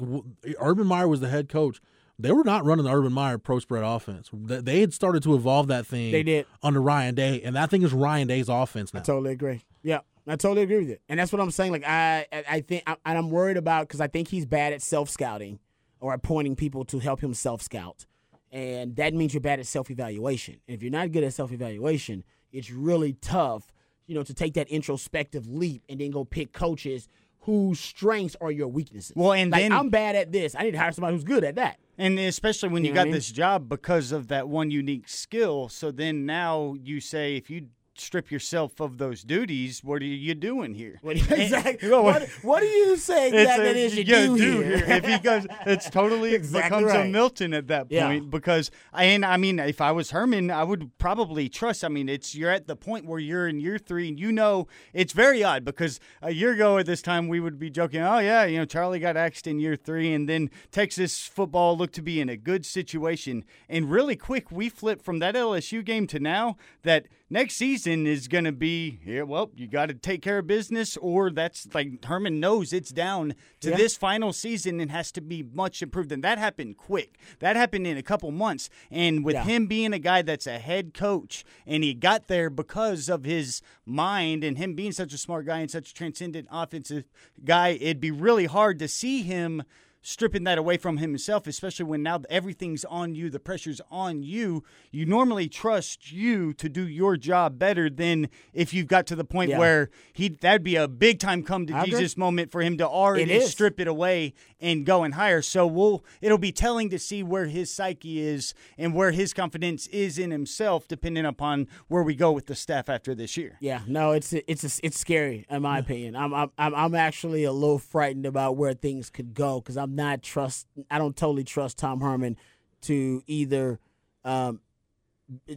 Urban Meyer was the head coach. They were not running the Urban Meyer pro spread offense. They had started to evolve that thing. They did. Under Ryan Day, and that thing is Ryan Day's offense now. I totally agree. Yeah, I totally agree with it. And that's what I'm saying. Like I'm worried about because I think he's bad at self-scouting or appointing people to help him self-scout. And that means you're bad at self-evaluation. And if you're not good at self-evaluation, it's really tough, to take that introspective leap and then go pick coaches whose strengths are your weaknesses. Well, and then I'm bad at this. I need to hire somebody who's good at that. And especially when you got this job because of that one unique skill. So then now you say, if you strip yourself of those duties, what are you doing here? Exactly. What do you say that is you do here? If he goes, it's totally exactly becomes right. A Milton at that point because if I was Herman, I would probably trust. You're at the point where you're in year three, and it's very odd because a year ago at this time we would be joking, Charlie got axed in year three, and then Texas football looked to be in a good situation, and really quick we flipped from that LSU game to now that. Next season is going to be, you got to take care of business, or that's like Herman knows it's down to this final season and has to be much improved. And that happened quick. That happened in a couple months. And with him being a guy that's a head coach, and he got there because of his mind and him being such a smart guy and such a transcendent offensive guy, it'd be really hard to see him stripping that away from himself, especially when now everything's on you, the pressure's on you. You normally trust you to do your job better than if you've got to the point where that'd be a big time come to Jesus moment for him to already strip it away and go and hire. So it'll be telling to see where his psyche is and where his confidence is in himself, depending upon where we go with the staff after this year. Yeah, no, it's scary in my opinion. I'm actually a little frightened about where things could go because I don't totally trust Tom Herman to either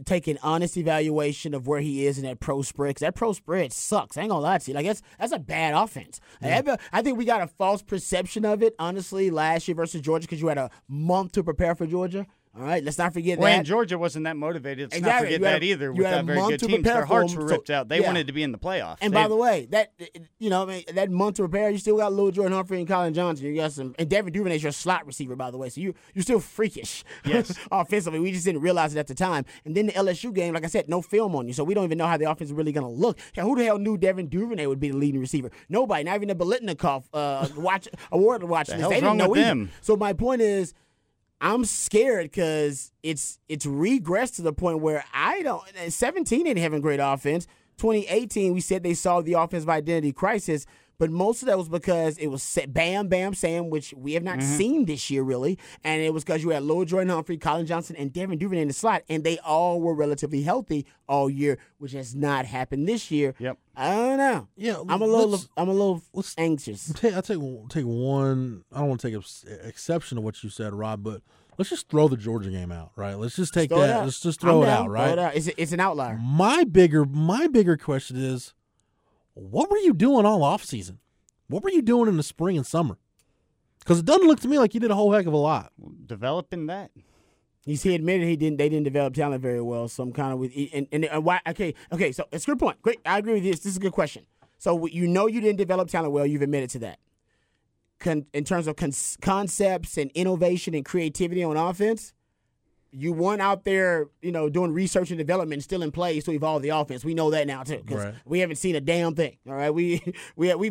take an honest evaluation of where he is in that pro spread, because that pro spread sucks. I ain't gonna lie to you. Like that's a bad offense. Yeah. I think we got a false perception of it, honestly, last year versus Georgia, because you had a month to prepare for Georgia. All right, let's not forget that. And Georgia wasn't that motivated. Let's not forget that either. Without very good teams, their hearts were ripped out. They wanted to be in the playoffs. And by the way, that month to prepare, you still got Lil Jordan Humphrey and Collin Johnson. You got some, and Devin Duvernay is your slot receiver, by the way. So you're still freakish, yes, offensively. We just didn't realize it at the time. And then the LSU game, like I said, no film on you, so we don't even know how the offense is really going to look. Now, who the hell knew Devin Duvernay would be the leading receiver? Nobody, not even the Belitnikoff award watching this. They didn't know either. So my point is, I'm scared because it's regressed to the point where 17 ain't having great offense. 2018, we said they solved the offensive identity crisis, but most of that was because it was Bam Bam Sam, which we have not seen this year really, and it was because you had Lil Jordan Humphrey, Collin Johnson, and Devin Duvernay in the slot, and they all were relatively healthy all year, which has not happened this year. Yep, I don't know. Yeah, I'm a little anxious. I'll take one. I don't want to take exception to what you said, Rob, but. Let's just throw the Georgia game out, right? Let's just take that. Let's just throw it out, right? It's an outlier. My bigger question is, what were you doing all offseason? What were you doing in the spring and summer? Because it doesn't look to me like you did a whole heck of a lot. Developing that. He admitted they didn't develop talent very well. So I'm kind of with and why? Okay. So it's a good point. Great, I agree with this. This is a good question. So you didn't develop talent well. You've admitted to that. In terms of concepts and innovation and creativity on offense, you weren't out there, doing research and development, still in place to evolve the offense. We know that now too, because we haven't seen a damn thing. All right, we've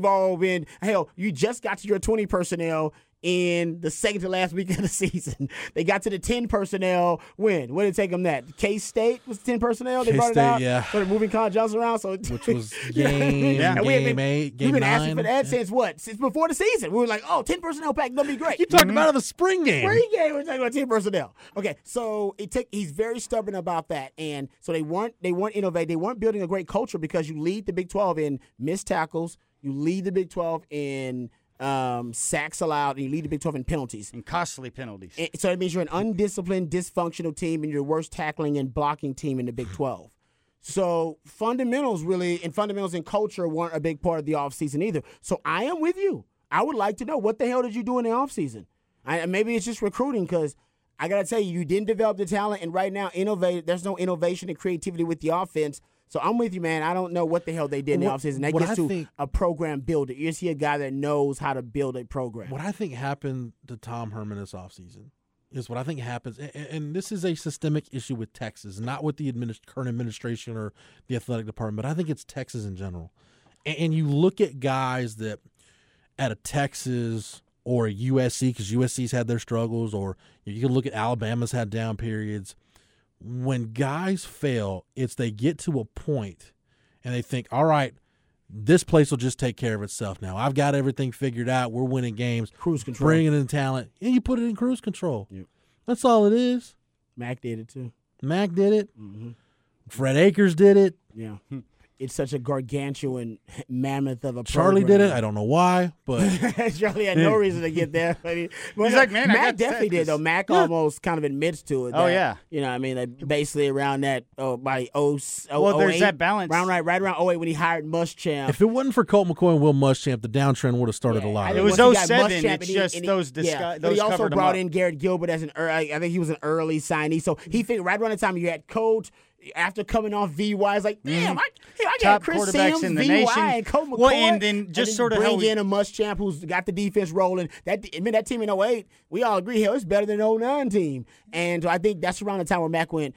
all been hell. You just got to your 20 personnel in the second to last week of the season. They got to the 10 personnel win. What did it take them that? K-State was 10 personnel. They brought it out. Yeah. Started moving Collin Johnson around. So which was game eight, game nine. We've been asking for that since what? Since before the season. We were like, oh, 10 personnel pack, that'll be great. You're talking about the spring game. Spring game, we're talking about 10 personnel. Okay, so he's very stubborn about that. And so they weren't innovative. They weren't building a great culture because you lead the Big 12 in missed tackles. You lead the Big 12 in sacks allowed, and you lead the Big 12 in penalties. And costly penalties. And so that means you're an undisciplined, dysfunctional team and you're the worst tackling and blocking team in the Big 12. So fundamentals and culture weren't a big part of the offseason either. So I am with you. I would like to know, what the hell did you do in the offseason? Maybe it's just recruiting, because I got to tell you, you didn't develop the talent, and right now there's no innovation and creativity with the offense. So I'm with you, man. I don't know what the hell they did in the offseason. That gets to a program builder. You see a guy that knows how to build a program. What I think happened to Tom Herman this offseason is what I think happens, and this is a systemic issue with Texas, not with the current administration or the athletic department, but I think it's Texas in general. And you look at guys that at a Texas or a USC, because USC's had their struggles, or you can look at Alabama's had down periods. When guys fail, it's they get to a point and they think, all right, this place will just take care of itself now. I've got everything figured out. We're winning games. Cruise control. Bringing in talent. And you put it in cruise control. Yep. That's all it is. Mack did it, too. Mack did it. Mm-hmm. Fred Akers did it. Yeah. It's such a gargantuan mammoth of a Charlie program. Did it. I don't know why, but Charlie had no reason to get there. I mean, he's like, man, Matt definitely did though. Mack almost kind of admits to it. That, oh yeah, you know, I mean, like basically around that by 08. Well, there's that balance. Right around 08 when he hired Muschamp. If it wasn't for Colt McCoy and Will Muschamp, the downtrend would have started a lot. It was 07. It's just those. But he also brought in Garrett Gilbert as I think he was an early signee. So he figured right around the time you had Colt. After coming off VY, it's like, damn, I got Chris Sims, in the VY, nation. And Colt McCoy. Well, and then just sort of bring in a Muschamp who's got the defense rolling. That team in 08, we all agree, hell, it's better than the 09 team. And so I think that's around the time where Mack went,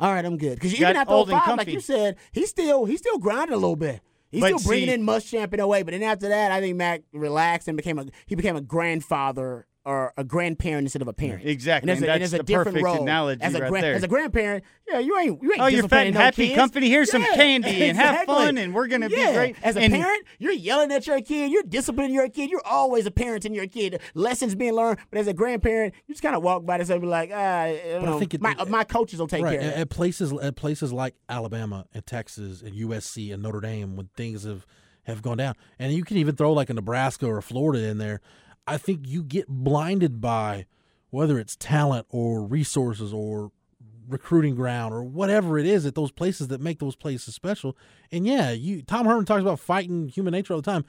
all right, I'm good. Because even after 05, like you said, he's still grinding a little bit. He's still bringing in Muschamp in 08. But then after that, I think Mack relaxed and became a grandfather or a grandparent instead of a parent. Exactly. And that's a different perfect role. Analogy as a there. As a grandparent, yeah, you ain't you're fat and happy kids. Company. Here's some candy and have fun, and we're going to be great. As a parent, you're yelling at your kid. You're disciplining your kid. You're always a parent in your kid. Lessons being learned. But as a grandparent, you just kind of walk by this and be like, my coaches will take care of it. At places like Alabama and Texas and USC and Notre Dame, when things have gone down, and you can even throw like a Nebraska or a Florida in there, I think you get blinded by whether it's talent or resources or recruiting ground or whatever it is at those places that make those places special. And, Tom Herman talks about fighting human nature all the time.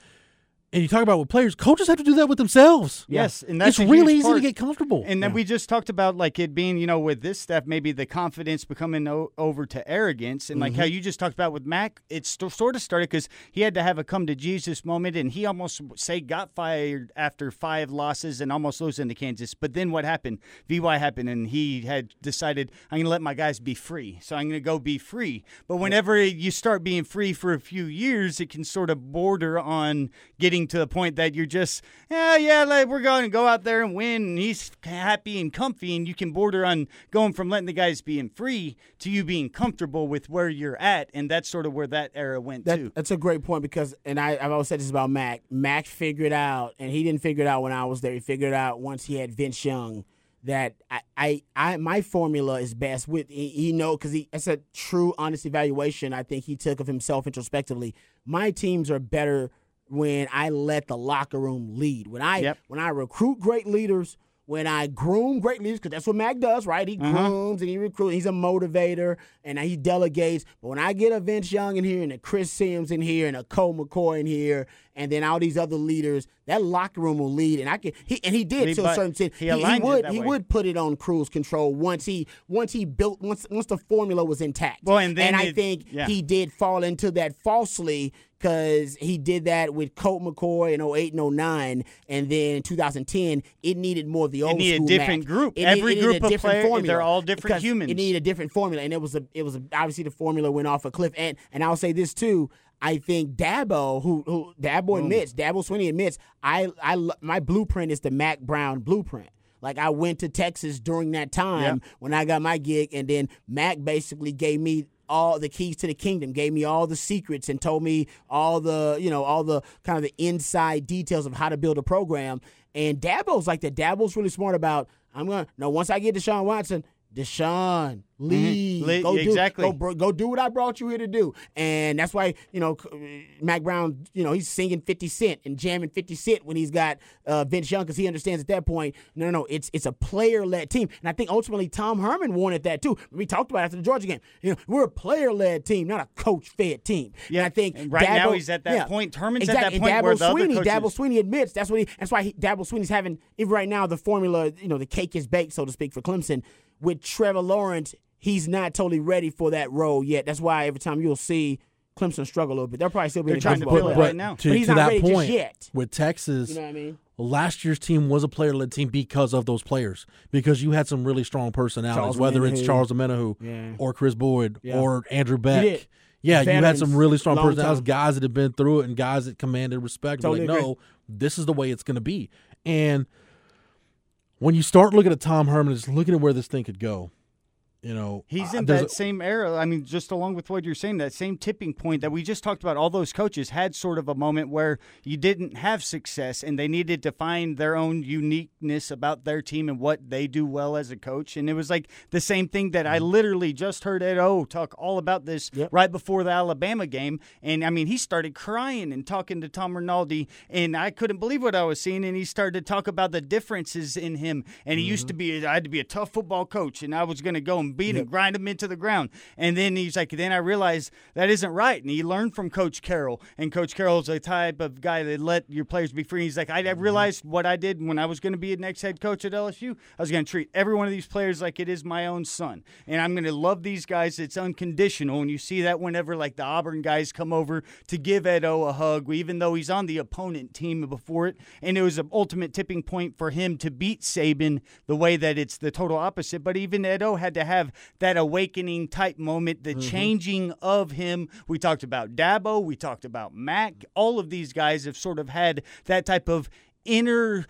And you talk about with players, coaches have to do that with themselves. Yes, and that's it's really easy to get comfortable. And then we just talked about like it being, with this stuff, maybe the confidence becoming over to arrogance, and like how you just talked about with Mack, it sort of started because he had to have a come to Jesus moment, and he almost got fired after 5 losses and almost losing to Kansas. But then what happened? VY happened, and he had decided, I'm going to let my guys be free, so I'm going to go be free. But whenever you start being free for a few years, it can sort of border on getting to the point that you're just, we're going to go out there and win, and he's happy and comfy, and you can border on going from letting the guys being free to you being comfortable with where you're at, and that's sort of where that era went too. That's a great point because, and I've always said this about Mack. Mack figured out, and he didn't figure it out when I was there. He figured it out once he had Vince Young that my formula is best with. That's a true, honest evaluation I think he took of himself introspectively. My teams are better when I let the locker room lead, when I recruit great leaders, when I groom great leaders, because that's what Mack does, right? He grooms and he recruits. He's a motivator and he delegates. But when I get a Vince Young in here and a Chris Sims in here and a Cole McCoy in here and then all these other leaders, that locker room will lead. And he did to a certain extent. He would put it on cruise control once the formula was intact. Well, and I think he did fall into that falsely. Because he did that with Colt McCoy in 08 and 09, and then in 2010, it needed more of the old school. It needed a different group. Every group of players, they're all different humans. It needed a different formula, and it was obviously the formula went off a cliff. And I'll say this too, I think Dabo, Dabo Swinney admits, my blueprint is the Mack Brown blueprint. Like, I went to Texas during that time when I got my gig, and then Mack basically gave me all the keys to the kingdom, gave me all the secrets, and told me all the, you know, all the kind of the inside details of how to build a program. And Dabo's like that. Dabo's really smart about, once I get Deshaun Watson, Deshaun, leave. Mm-hmm. Go do what I brought you here to do. And that's why, you know, Mack Brown, you know, he's singing 50 Cent and jamming 50 Cent when he's got Vince Young, because he understands at that point, no, it's a player-led team. And I think ultimately Tom Herman wanted that too. We talked about it after the Georgia game. You know, we're a player-led team, not a coach-fed team. Yeah, and I think and right Dabo, now he's at that point. Herman's at that point where the other coaches. Dabo Swinney admits that's why Dabo Swinney's having, even right now, the formula, you know, the cake is baked, so to speak, for Clemson. With Trevor Lawrence, he's not totally ready for that role yet. That's why every time you'll see Clemson struggle a little bit. They're probably still being trying to fill it right now. But he's not ready just yet. With Texas, you know what I mean? Last year's team was a player-led team because of those players, because you had some really strong personalities, whether it's Charles Omenihu or Chris Boyd or Andrew Beck. Yeah, veterans, you had some really strong personalities, guys that had been through it and guys that commanded respect. Totally like, no, this is the way it's going to be. And when you start looking at Tom Herman, just looking at where this thing could go, you know. He's in that same era. I mean, just along with what you're saying, that same tipping point that we just talked about. All those coaches had sort of a moment where you didn't have success and they needed to find their own uniqueness about their team and what they do well as a coach. And it was like the same thing that I literally just heard Ed O talk all about this right before the Alabama game. And, I mean, he started crying and talking to Tom Rinaldi, and I couldn't believe what I was seeing. And he started to talk about the differences in him. And he used to be – I had to be a tough football coach, and I was going to go and beat and grind him into the ground. And then he's like, then I realized that isn't right. And he learned from Coach Carroll. And Coach Carroll's the type of guy that let your players be free. He's like, I realized what I did when I was going to be the next head coach at LSU. I was going to treat every one of these players like it is my own son. And I'm going to love these guys. It's unconditional. And you see that whenever, like, the Auburn guys come over to give Ed O a hug, even though he's on the opponent team before it. And it was an ultimate tipping point for him to beat Saban the way that it's the total opposite. But even Ed O had to have that awakening type moment, the changing of him. We talked about Dabo. We talked about Mack. All of these guys have sort of had that type of inner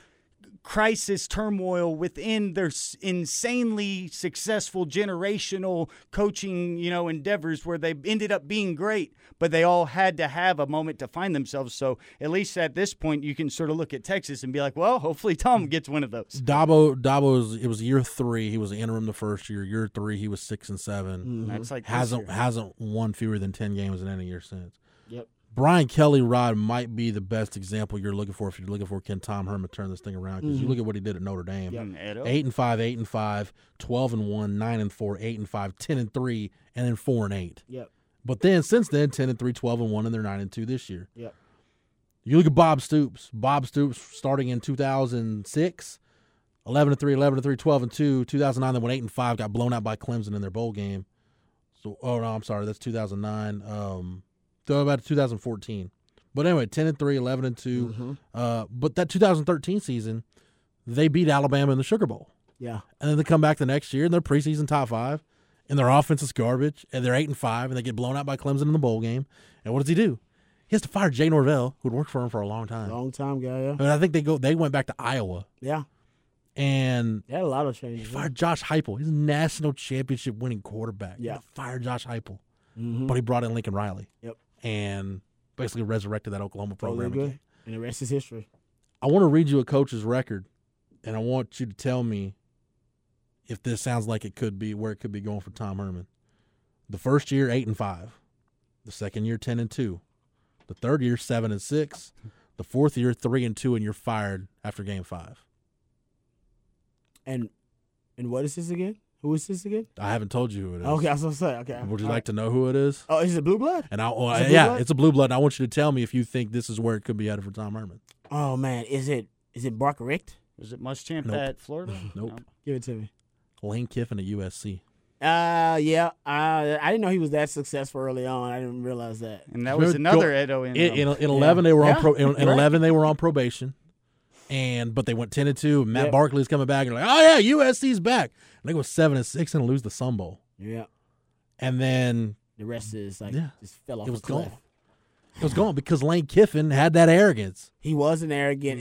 crisis turmoil within their insanely successful generational coaching, you know, endeavors where they ended up being great, but they all had to have a moment to find themselves. So at least at this point, you can sort of look at Texas and be like, well, hopefully Tom gets one of those. Dabo, it was year 3. He was the interim the first year. Year 3, he was 6-7. Mm-hmm. That's like hasn't won fewer than 10 games in any year since. Yep. Brian Kelly, Rod, might be the best example you're looking for if you're looking for can Tom Herman turn this thing around, because you look at what he did at Notre Dame. 8-5, 8-5, 12-1, 9-4, 8-5, 10-3, and then 4-8. Yep. But then since then, 10-3, 12-1, and they're 9-2 this year. Yep. You look at Bob Stoops. Bob Stoops starting in 2006, 11-3, 11-3, 12-2, 2009, then went 8-5, got blown out by Clemson in their bowl game. So, oh no, I'm sorry, that's 2009. So about 2014. But anyway, 10-3, 11-2. But that 2013 season, they beat Alabama in the Sugar Bowl. Yeah. And then they come back the next year, and they're preseason top 5, and their offense is garbage, and they're 8-5, and they get blown out by Clemson in the bowl game. And what does he do? He has to fire Jay Norvell, who'd worked for him for a long time. And I think they went back to Iowa. Yeah. And they had a lot of changes. He fired Josh Heupel, his national championship winning quarterback. Yeah. Fired Josh Heupel. Mm-hmm. But he brought in Lincoln Riley. Yep. And basically resurrected that Oklahoma program again. And the rest is history. I want to read you a coach's record, and I want you to tell me if this sounds like it could be where it could be going for Tom Herman. The first year, 8-5. The second year, 10-2. The third year, 7-6. The fourth year, 3-2, and you're fired after game 5. And what is this again? Who is this again? I haven't told you who it is. Okay, I was going to say. Okay. Would you like to know who it is? Oh, is it Blue Blood? And it's a Blue Blood. And I want you to tell me if you think this is where it could be headed for Tom Herman. Oh, man. Is it Barker Richt? Is it Muschamp at Florida? Nope. Give it to me. Lane Kiffin at USC. I didn't know he was that successful early on. I didn't realize that. And that was another Ed O. In 11, they were on probation. But they went 10-2. Matt Barkley's coming back, and like, oh yeah, USC's back. And they go 7-6 and lose the Sun Bowl. Yeah, and then the rest is like just fell off. It was gone. It was gone because Lane Kiffin had that arrogance. He was an arrogant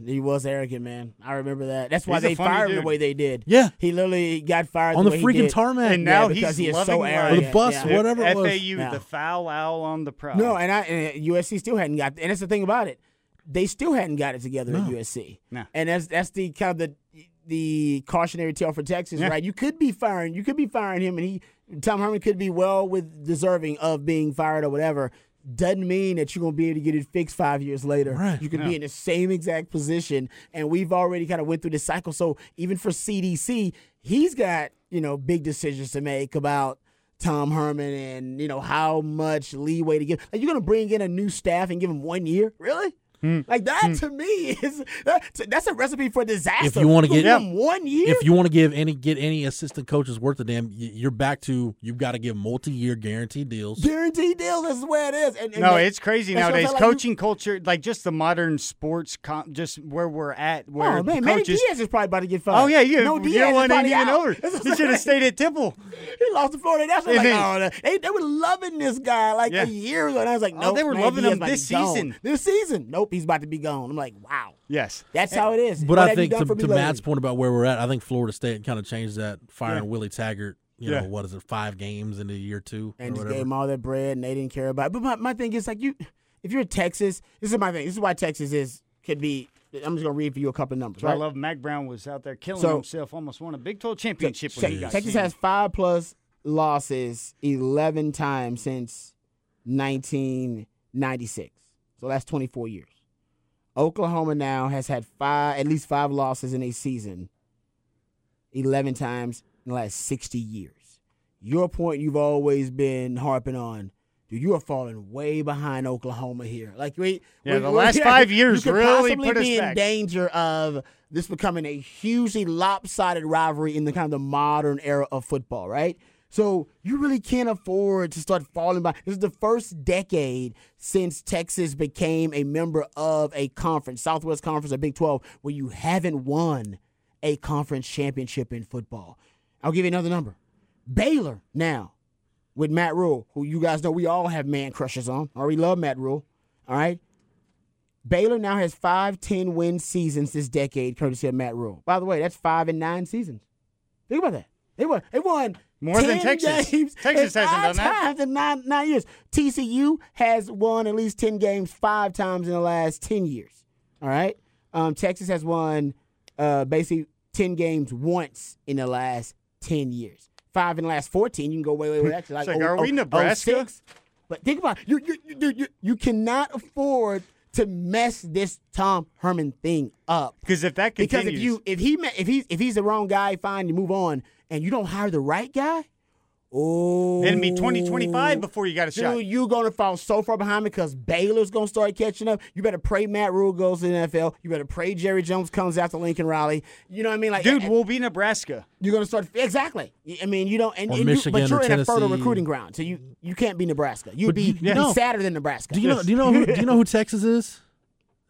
he was arrogant, man. I remember that. That's why they fired him the way they did. Yeah. He literally got fired on the freaking tarmac. And now he's so arrogant. Or the bus, whatever it was. FAU, the foul owl on the prize. No, and USC still hadn't got – and that's the thing about it. They still hadn't got it together at USC. No. And that's the kind of the cautionary tale for Texas, right? You could be firing him, and Tom Herman could be deserving of being fired or whatever. Doesn't mean that you're going to be able to get it fixed 5 years later. Right. You can be in the same exact position, and we've already kind of went through this cycle. So even for CDC, he's got, big decisions to make about Tom Herman and, how much leeway to give. Like, you're going to bring in a new staff and give him 1 year? Really? Like that to me is that's a recipe for disaster. If you want to get him 1 year, if you want to get any assistant coaches worth of damn, you're back to you've got to give multi-year guaranteed deals. Guaranteed deals is where it is. And it's crazy nowadays. Coaching culture, like just the modern sports, just where we're at. Where coaches, Manny Diaz is probably about to get fired. Oh yeah, Diaz one ain't even over. He should have stayed at Temple. He lost to Florida. That's like they were loving this guy like a year ago, and I was like, no, they were loving him this season. This season, nope. He's about to be gone. I'm like, wow. Yes. That's how it is. But I think to Matt's point about where we're at, I think Florida State kind of changed that, firing Willie Taggart, what is it, 5 games into year 2 and just gave them all that bread and they didn't care about it. But my thing is, like, if you're Texas, this is my thing. This is why Texas could be I'm just going to read for you a couple of numbers. Right? I love Mack Brown was out there killing himself, almost won a Big 12 championship. Texas has 5+ losses 11 times since 1996. So that's 24 years. Oklahoma now has had at least five losses in a season, 11 times in the last 60 years. Your point you've always been harping on, dude, you are falling way behind Oklahoma here. Like the last 5 years really put us back. You could possibly be in danger of this becoming a hugely lopsided rivalry in the kind of the modern era of football, right? So you really can't afford to start falling by. This is the first decade since Texas became a member of a conference, Southwest Conference or Big 12, where you haven't won a conference championship in football. I'll give you another number. Baylor now with Matt Rhule, who you guys know we all have man crushes on, or we love Matt Rhule, all right? Baylor now has 5 10-win seasons this decade, courtesy of Matt Rhule. By the way, that's 5 and 9 seasons. Think about that. They won more than Texas. Games. Texas hasn't done that. 5 times in 9 years. TCU has won at least 10 games 5 times in the last 10 years. All right? Texas has won basically 10 games once in the last 10 years. 5 in the last 14. You can go way back to are we Nebraska? 06. But think about it. You cannot afford to mess this Tom Herman thing up. Because if that continues. Because if he's the wrong guy, fine, you move on. And you don't hire the right guy? Oh. It'll be 2025 before you got a shot. Dude, you're going to fall so far behind because Baylor's going to start catching up. You better pray Matt Rhule goes to the NFL. You better pray Jerry Jones comes after Lincoln Riley. You know what I mean? Like, dude, we'll be Nebraska. You're going to start – exactly. I mean, you don't – but you're in a fertile recruiting ground, so you can't be Nebraska. You'd be sadder than Nebraska. Do you know who Texas is?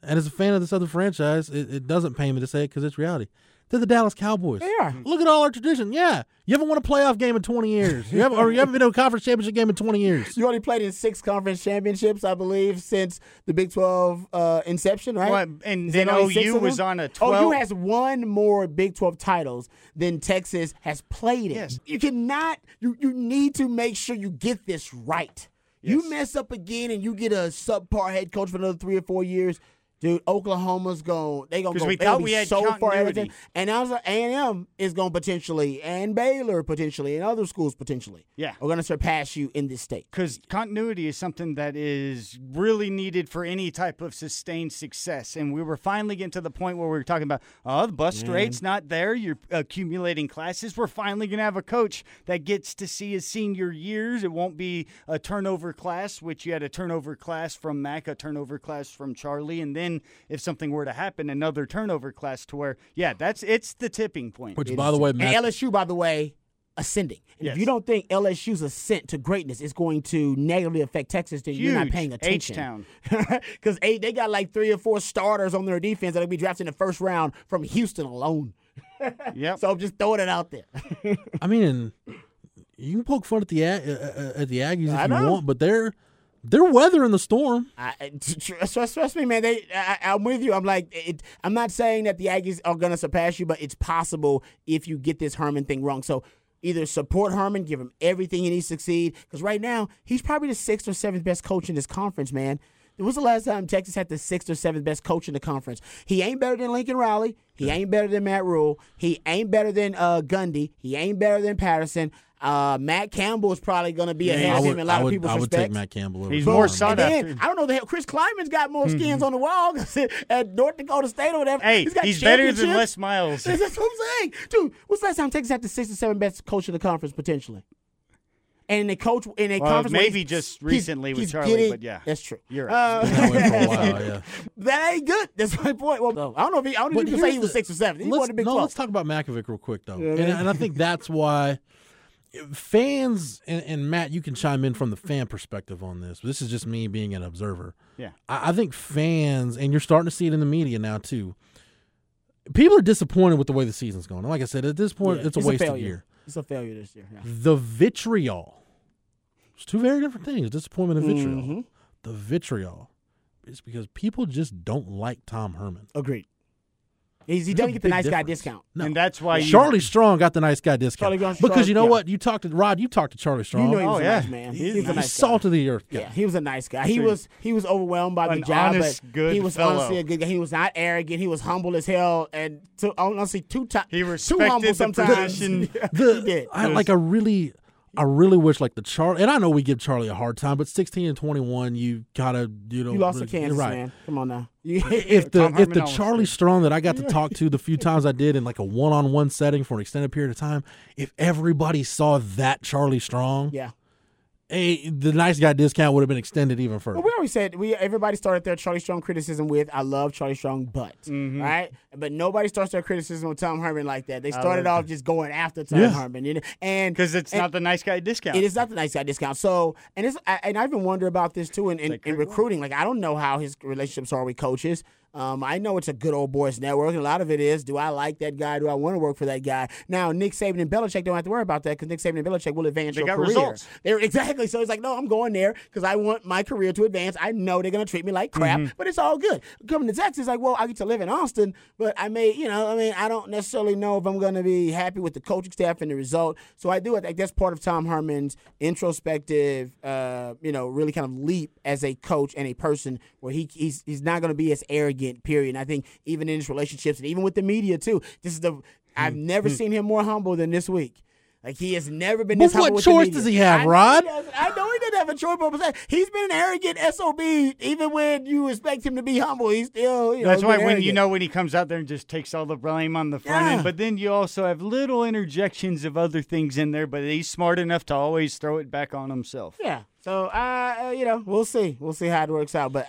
And as a fan of this other franchise, it doesn't pain me to say it because it's reality. They're the Dallas Cowboys. They are. Look at all our tradition. Yeah. You haven't won a playoff game in 20 years. You haven't been to a conference championship game in 20 years. You only played in 6 conference championships, I believe, since the Big 12 inception, right? Well, and then OU was on a 12. OU has won more Big 12 titles than Texas has played in. Yes. You cannot – you need to make sure you get this right. Yes. You mess up again and you get a subpar head coach for another 3 or 4 years – dude, Oklahoma's going. They gonna go. We thought we had so continuity. Far, and I was like, A&M is going potentially, and Baylor potentially, and other schools potentially. Yeah, are going to surpass you in this state because continuity is something that is really needed for any type of sustained success. And we were finally getting to the point where we were talking about, the bus rate's not there. You're accumulating classes. We're finally going to have a coach that gets to see his senior years. It won't be a turnover class, which you had a turnover class from Mac, a turnover class from Charlie, and then. If something were to happen, another turnover class to where, it's the tipping point. Which, by the way, and LSU, by the way, ascending. And if you don't think LSU's ascent to greatness is going to negatively affect Texas, then you're not paying attention. H-Town. Because they got like 3 or 4 starters on their defense that'll be drafted in the first round from Houston alone. Yep. So I'm just throwing it out there. I mean, you can poke fun at the Aggies if you want, but they're – They're weathering the storm. Trust me, man. I'm with you. I'm like, I'm not saying that the Aggies are going to surpass you, but it's possible if you get this Herman thing wrong. So either support Herman, give him everything he needs to succeed, because right now he's probably the 6th or 7th best coach in this conference, man. When was the last time Texas had the 6th or 7th best coach in the conference? He ain't better than Lincoln Riley. He ain't better than Matt Rhule. He ain't better than Gundy. He ain't better than Patterson. Matt Campbell is probably going to be ahead of him in a lot of people's respect. I would take Matt Campbell over. He's more sought after. I don't know the hell. Chris Kleiman's got more skins on the wall at North Dakota State or whatever. Hey, he's better than Les Miles. That's what I'm saying. Dude, what's the last time Texas had the 6th or 7th best coach in the conference potentially? And the coach in a conference, maybe just recently with Charlie, but yeah, that's true. You're right. That ain't good. That's my point. Well, no, I don't know if I don't even say he was 6 or 7. He wasn't big. No, let's talk about Makovic real quick though, and I think that's why fans and Matt, you can chime in from the fan perspective on this. But this is just me being an observer. Yeah, I think fans, and you're starting to see it in the media now too. People are disappointed with the way the season's going. Like I said, at this point, it's a wasted year. It's a failure this year. Yeah. The vitriol. It's two very different things, disappointment and vitriol. Mm-hmm. The vitriol is because people just don't like Tom Herman. Agreed. He doesn't get the nice guy discount. No. And that's why Charlie Strong got the nice guy discount. Because you know what? You talked to Rod, you talked to Charlie Strong. You know he was a nice man. He was a nice salt of the earth guy. Yeah, he was a nice guy. He was overwhelmed by the job, honest, but he was honestly a good guy. He was not arrogant. He was humble as hell and too humble sometimes. I really wish the Charlie, and I know we give Charlie a hard time, but 16 and 21, you gotta you lost to Kansas, right, man. Come on now. If the Charlie Strong that I got to talk to the few times I did in a one-on-one setting for an extended period of time, if everybody saw that Charlie Strong, the nice guy discount would have been extended even further. Well, we always said everybody started their Charlie Strong criticism with "I love Charlie Strong," but right, but nobody starts their criticism with Tom Herman like that. They started off just going after Tom Herman, and because it's not the nice guy discount. It is not the nice guy discount. So, I even wonder about this too in recruiting. I don't know how his relationships are with coaches. I know it's a good old boys network, and a lot of it is, do I like that guy? Do I want to work for that guy? Now, Nick Saban and Belichick don't have to worry about that because Nick Saban and Belichick will advance your career. They got results. Exactly. So it's no, I'm going there because I want my career to advance. I know they're going to treat me like crap, but it's all good. Coming to Texas, I get to live in Austin, but I may, I don't necessarily know if I'm going to be happy with the coaching staff and the result. So I think that's part of Tom Herman's introspective, really kind of leap as a coach and a person where he's not going to be as arrogant. Period. And I think even in his relationships and even with the media too, I've never seen him more humble than this week. He has never been this humble. But what choice does he have, Rod? I know he doesn't have a choice, but he's been an arrogant SOB. Even when you expect him to be humble, he's still. That's why when he comes out there and just takes all the blame on the front end, but then you also have little interjections of other things in there. But he's smart enough to always throw it back on himself. Yeah. So we'll see. We'll see how it works out. But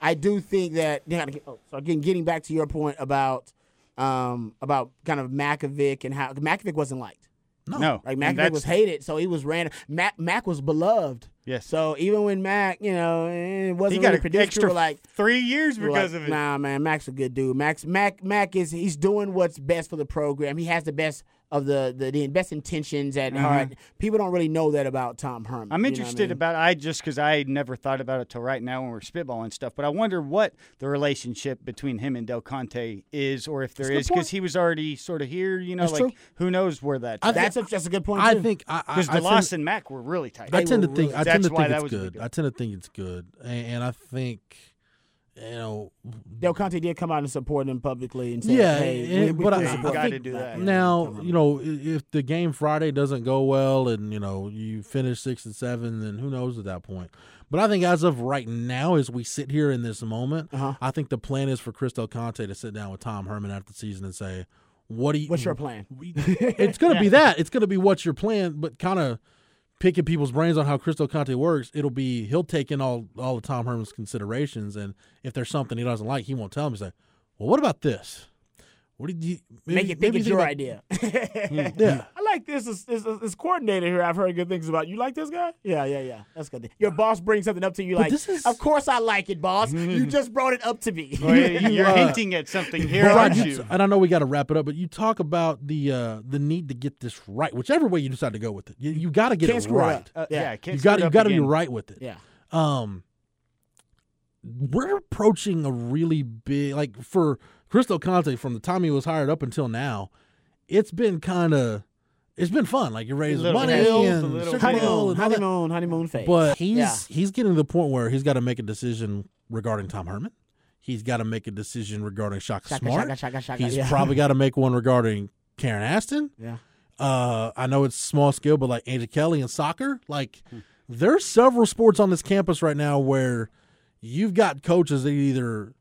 I do think that getting back to your point about kind of Makovic and how Makovic wasn't liked. No. Makovic was hated, so he was random. Mac was beloved. Yes. So even when Mac, it wasn't really produced, extra 3 years because of it. Nah, man, Mac's a good dude. Mac is doing what's best for the program. He has the best of the best intentions at heart. People don't really know that about Tom Herman. I'm interested because I never thought about it till right now when we're spitballing stuff, but I wonder what the relationship between him and Del Conte is, or if there is, because he was already sort of here, true. Who knows where that is. That's a good point, too. I think because DeLoss and Mack were really tight. I tend to think it's good, and I think Del Conte did come out and support him publicly and say, I got to do that. Now, if the game Friday doesn't go well and, you finish 6 and 7, then who knows at that point. But I think as of right now, as we sit here in this moment, I think the plan is for Chris Del Conte to sit down with Tom Herman after the season and say, what's your plan? It's going to be that. It's going to be what's your plan, but kind of picking people's brains on how Chris Del Conte works, he'll take in all of Tom Herman's considerations, and if there's something he doesn't like, he won't tell him. He's like, well, what about this? What did you think it's your idea? Yeah, I like this. This coordinator here, I've heard good things about. You like this guy? Yeah. That's good. Your boss brings something up to you, of course I like it, boss. You just brought it up to me. Well, you're hinting at something here, aren't you? And I know we got to wrap it up, but you talk about the need to get this right, whichever way you decide to go with it. You got to get it right. You got to be right with it. Yeah. We're approaching a really big, like, for Chris Del Conte, from the time he was hired up until now, it's been kind of, it's been fun. Like, you're raising money and honeymoon phase. But he's getting to the point where he's got to make a decision regarding Tom Herman. He's got to make a decision regarding Shaka Smart. He's probably got to make one regarding Karen Aston. Yeah. I know it's small scale, but like Angel Kelly and soccer, like there's several sports on this campus right now where you've got coaches that either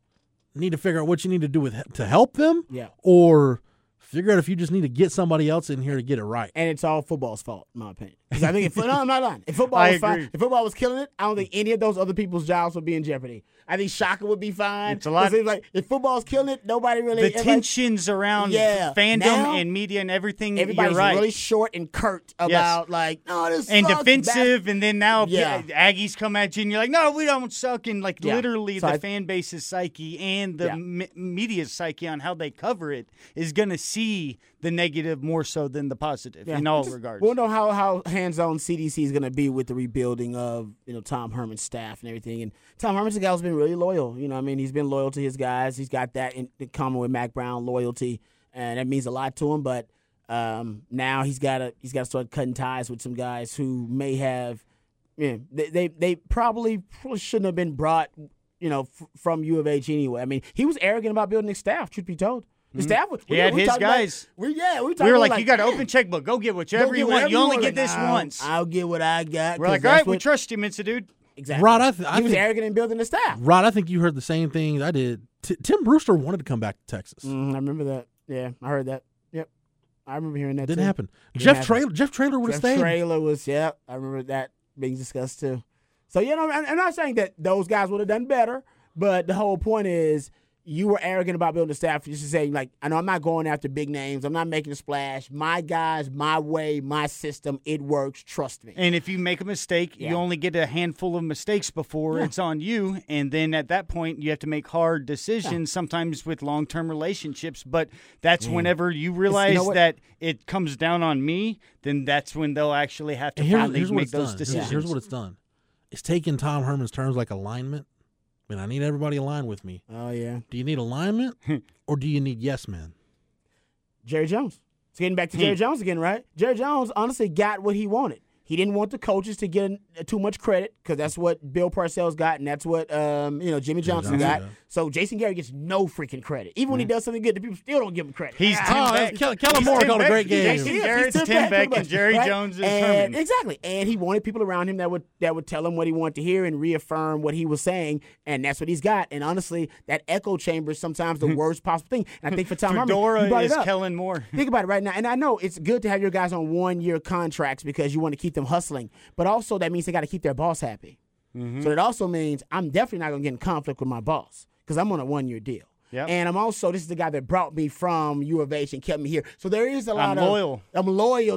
need to figure out what you need to do with to help them, or figure out if you just need to get somebody else in here to get it right. And it's all football's fault, in my opinion. Because I think I'm not lying. If football was fine, if football was killing it, I don't think any of those other people's jobs would be in jeopardy. I think Shaka would be fine. It's a lot. Like, if football's killing it, nobody really. The tensions around fandom now, and media and everything. Everybody's really short and curt about like, no, this and sucks. And defensive, and then now Aggies come at you, and you're like, no, we don't suck. And like literally, so the fan base's psyche and the media's psyche on how they cover it is going to see the negative more so than the positive in all regards. We'll know how hands-on CDC is going to be with the rebuilding of, you know, Tom Herman's staff and everything. And Tom Herman's a guy who's been really loyal. You know what I mean? He's been loyal to his guys. He's got that in common with Mack Brown, loyalty, and that means a lot to him. But now he's got to start cutting ties with some guys who may have, you know, they probably shouldn't have been brought, you know, from U of H anyway. I mean, he was arrogant about building his staff, truth be told. The staff, he had his guys. We were like, you got an open checkbook. Go get whatever you want. You only get this once. I'll get what I got. We're like, all right, we trust you, Minsa, dude. Exactly. Rod, he was arrogant in building the staff. Rod, I think you heard the same thing I did. Tim Brewster wanted to come back to Texas. I remember that. Yeah, I heard that. Yep. I remember hearing that. Didn't happen. Jeff Traylor would have stayed. Jeff Traylor was, I remember that being discussed too. So, you know, I'm not saying that those guys would have done better, but the whole point is, you were arrogant about building the staff. You should say, like, I know I'm not going after big names. I'm not making a splash. My guys, my way, my system, it works. Trust me. And if you make a mistake, you only get a handful of mistakes before it's on you. And then at that point, you have to make hard decisions, sometimes with long-term relationships. But that's whenever you realize that it comes down on me, then that's when they'll actually have to finally make those decisions. Here's what it's done. It's taken Tom Herman's terms like alignment. I mean, I need everybody aligned with me. Oh, yeah. Do you need alignment or do you need yes men? Jerry Jones. It's getting back to Jerry Jones again, right? Jerry Jones honestly got what he wanted. He didn't want the coaches to get too much credit because that's what Bill Parcells got and that's what Jimmy Johnson got. Yeah. So Jason Garrett gets no freaking credit. Even when he does something good, the people still don't give him credit. He's Kellen Moore called a great game. Jason Garrett's Tim Beck and Jerry Jones is Herman. Exactly. And he wanted people around him that would tell him what he wanted to hear and reaffirm what he was saying, and that's what he's got. And honestly, that echo chamber is sometimes the worst possible thing. And I think for Tom Herman, you is it up. Kellen Moore. Think about it right now. And I know it's good to have your guys on 1-year contracts because you want to keep them hustling, but also that means they got to keep their boss happy. So it also means I'm definitely not going to get in conflict with my boss because I'm on a 1-year deal. And I'm also, this is the guy that brought me from U of H and kept me here. So there is I'm loyal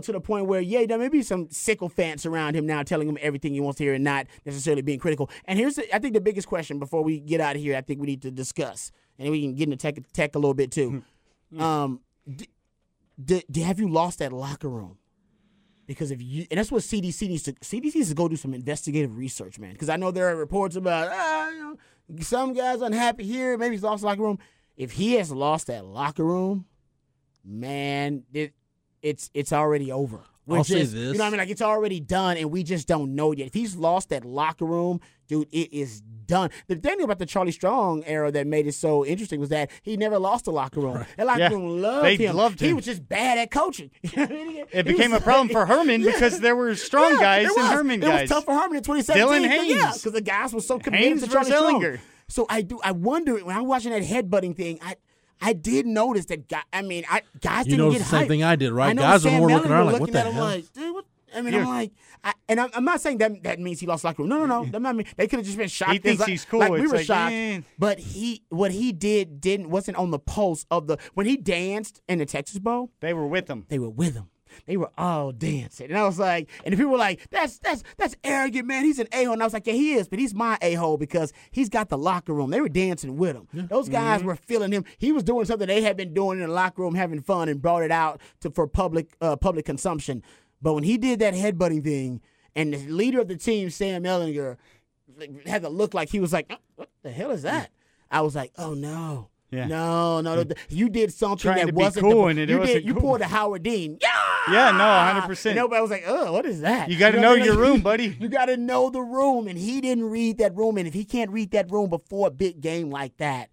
to the point where, there may be some sycophants around him now telling him everything he wants to hear and not necessarily being critical. And here's, I think, the biggest question before we get out of here I think we need to discuss, and we can get into tech a little bit too. Have you lost that locker room? Because and that's what CDC needs to – CDC needs to go do some investigative research, man. Because I know there are reports about, some guy's unhappy here. Maybe he's lost the locker room. If he has lost that locker room, man, it's already over. I'll say this. You know what I mean? Like, it's already done, and we just don't know yet. If he's lost that locker room, dude, it is done. The thing about the Charlie Strong era that made it so interesting was that he never lost the locker room. Right. That locker room loved him. He was just bad at coaching. It became a problem for Herman because there were Strong guys and Herman guys. It was tough for Herman in 2017. Dylan Haynes. Yeah, because the guys were so committed to Charlie Strong. So I wonder, when I'm watching that headbutting thing, I did notice that guys didn't get hyped. You know, the same thing I did, right? Guys are more looking around like, what the hell? Like, dude, what? I mean, I'm not saying that means he lost locker room. No. That mean they could have just been shocked. He thinks he's cool. Like, we were shocked, but what he did wasn't on the pulse of when he danced in the Texas Bowl. They were with him. They were all dancing. And I was like, and the people were like, that's arrogant, man. He's an a-hole. And I was like, yeah, he is, but he's my a-hole because he's got the locker room. They were dancing with him. Yeah. Those guys were feeling him. He was doing something they had been doing in the locker room, having fun, and brought it out for public consumption. But when he did that headbutting thing, and the leader of the team, Sam Ehlinger, had the look like he was like, what the hell is that? I was like, oh, no. Yeah. No. You did something that wasn't cool. You pulled a Howard Dean. Yeah. Yeah, no, 100%. Nobody was like, oh, what is that? You got to know your room, buddy. You got to know the room. And he didn't read that room. And if he can't read that room before a big game like that,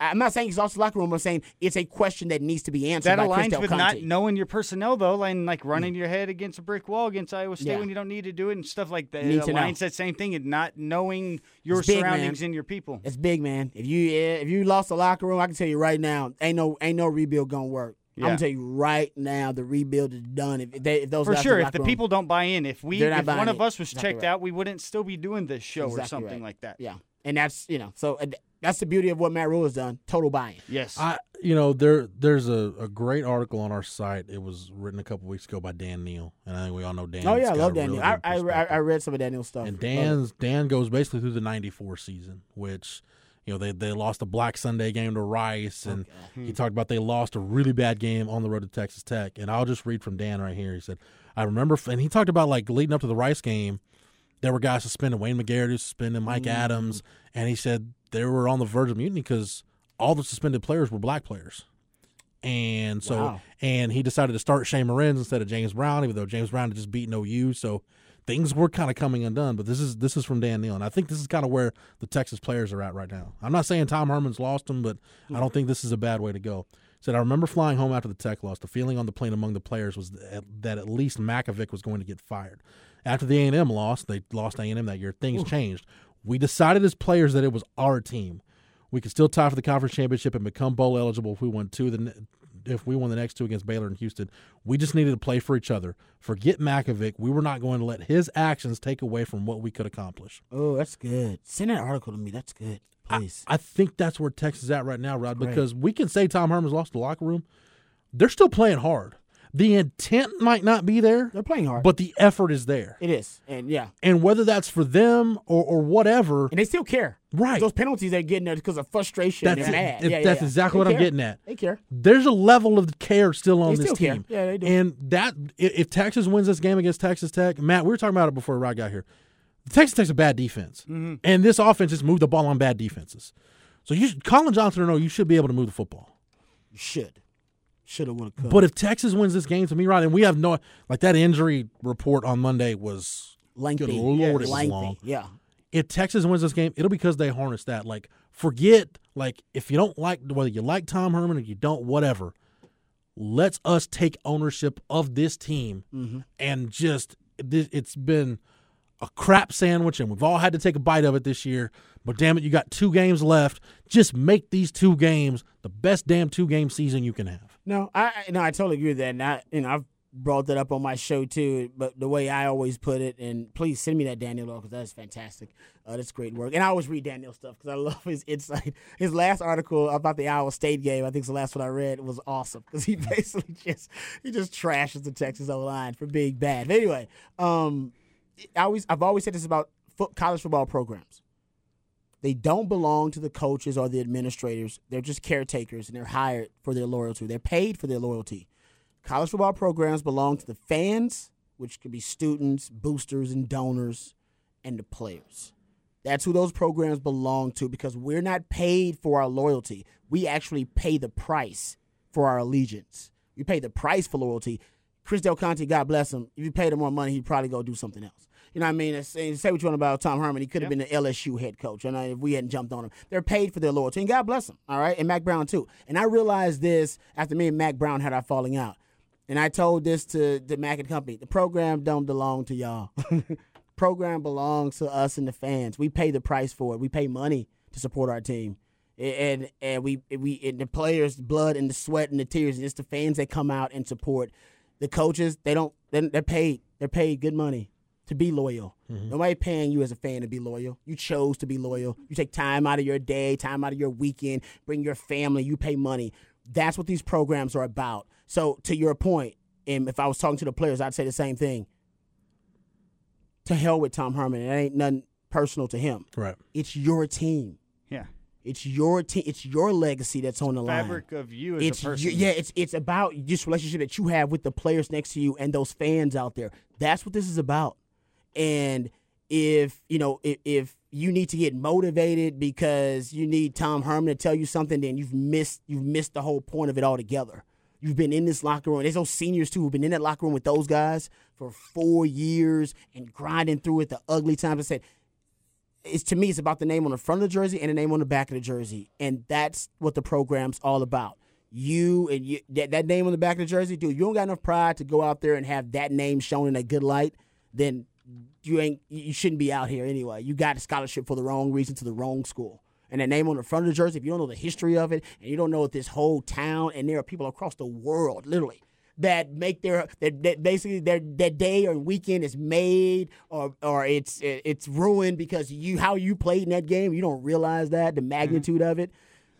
I'm not saying he's lost the locker room. I'm saying it's a question that needs to be answered. That aligns with not knowing your personnel, though, and like running your head against a brick wall against Iowa State when you don't need to do it and stuff like that. It aligns that same thing and not knowing your surroundings and your people. It's big, man. If you lost the locker room, I can tell you right now, ain't no rebuild gonna work. Yeah. I'm gonna tell you right now, the rebuild is done. If the people don't buy in, if one of us was checked out, we wouldn't still be doing this show or something like that. Yeah, and that's so. That's the beauty of what Matt Rhule has done. Total buy-in. Yes. There's a great article on our site. It was written a couple weeks ago by Dan Neal, and I think we all know Dan. Oh yeah, I love Dan Neal. Really I read some of Dan Neal's stuff. And Dan goes basically through the '94 season, which they lost a Black Sunday game to Rice, and he talked about they lost a really bad game on the road to Texas Tech. And I'll just read from Dan right here. He said, "I remember," and he talked about like leading up to the Rice game, there were guys suspended. Wayne McGarrett was suspended, Mike Adams, and he said they were on the verge of mutiny because all the suspended players were black players. And so and he decided to start Shane Morenz instead of James Brown, even though James Brown had just beaten OU. So things were kind of coming undone. But this is from Dan Neal, and I think this is kind of where the Texas players are at right now. I'm not saying Tom Herman's lost them, but I don't think this is a bad way to go. He said, I remember flying home after the Tech loss. The feeling on the plane among the players was that at least Makovic was going to get fired. After the A&M loss, they lost A&M that year, things changed. We decided as players that it was our team. We could still tie for the conference championship and become bowl eligible if we won the next two against Baylor and Houston. We just needed to play for each other. Forget Makovic. We were not going to let his actions take away from what we could accomplish. Oh, that's good. Send that article to me. That's good. Please. I think that's where Texas is at right now, Rod, because we can say Tom Herman's lost the locker room. They're still playing hard. The intent might not be there. They're playing hard. But the effort is there. It is, and whether that's for them or whatever. And they still care. Right. Those penalties they're getting are because of frustration and they're mad. That's exactly what I'm getting at. They care. There's a level of care still on this team. Yeah, they do. And that, if Texas wins this game against Texas Tech, Matt, we were talking about it before Rod got here. Texas Tech's a bad defense. Mm-hmm. And this offense just moved the ball on bad defenses. So Collin Johnson or no, you should be able to move the football. You should. But if Texas wins this game, to me, right, and we have no – like that injury report on Monday was – lengthy. Good Lord, it was long. Yeah. If Texas wins this game, it'll be because they harness that. Like, forget – like, if you don't like – whether you like Tom Herman or you don't, whatever, let's us take ownership of this team and just – it's been a crap sandwich, and we've all had to take a bite of it this year. But, damn it, you got 2 games left. Just make these 2 games the best damn 2-game season you can have. No, I totally agree with that, and I've brought that up on my show too. But the way I always put it, and please send me that Daniel article because that is fantastic. That's great work, and I always read Daniel stuff because I love his insight. His last article about the Iowa State game, I think it's the last one I read, was awesome because he basically just trashes the Texas O-line for being bad. But anyway, I've always said this about college football programs. They don't belong to the coaches or the administrators. They're just caretakers, and they're hired for their loyalty. They're paid for their loyalty. College football programs belong to the fans, which could be students, boosters, and donors, and the players. That's who those programs belong to because we're not paid for our loyalty. We actually pay the price for our allegiance. We pay the price for loyalty. Chris Del Conte, God bless him, if you paid him more money, he'd probably go do something else. You know what I mean? And say what you want about Tom Herman. He could have been the LSU head coach if we hadn't jumped on him. They're paid for their loyalty, and God bless them, all right? And Mack Brown, too. And I realized this after me and Mack Brown had our falling out. And I told this to the Mack and Company. The program don't belong to y'all. Program belongs to us and the fans. We pay the price for it. We pay money to support our team. And we the players' blood and the sweat and the tears, and it's the fans that come out and support. The coaches, they're paid. They're paid good money to be loyal. Mm-hmm. Nobody paying you as a fan to be loyal. You chose to be loyal. You take time out of your day, time out of your weekend, bring your family, you pay money. That's what these programs are about. So to your point, and if I was talking to the players, I'd say the same thing. To hell with Tom Herman. It ain't nothing personal to him. Right. It's your team. Yeah. It's your team. It's your legacy that's on the line. Fabric of you as a person. It's about this relationship that you have with the players next to you and those fans out there. That's what this is about. And if you need to get motivated because you need Tom Herman to tell you something, then you've missed the whole point of it altogether. You've been in this locker room. There's those seniors, too, who've been in that locker room with those guys for 4 years and grinding through it the ugly times. I said, to me, it's about the name on the front of the jersey and the name on the back of the jersey, and that's what the program's all about. That name on the back of the jersey, dude, you don't got enough pride to go out there and have that name shown in a good light, then you shouldn't be out here anyway. You got a scholarship for the wrong reason to the wrong school. And that name on the front of the jersey, if you don't know the history of it, and you don't know this whole town, and there are people across the world, literally, that make their day or weekend is made or it's ruined because how you played in that game, you don't realize that, the magnitude of it.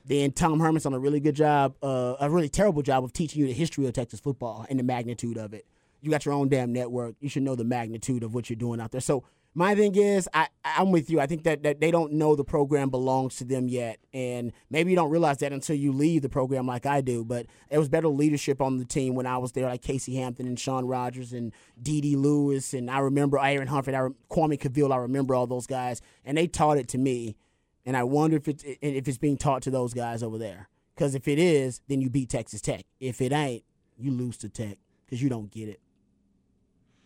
Then Tom Herman's done a really terrible job of teaching you the history of Texas football and the magnitude of it. You got your own damn network. You should know the magnitude of what you're doing out there. So my thing is, I'm with you. I think that they don't know the program belongs to them yet. And maybe you don't realize that until you leave the program like I do. But it was better leadership on the team when I was there, like Casey Hampton and Sean Rogers and D.D. Lewis. And I remember Aaron Humphrey, Kwame Cavill. I remember all those guys. And they taught it to me. And I wonder if it's being taught to those guys over there. Because if it is, then you beat Texas Tech. If it ain't, you lose to Tech because you don't get it.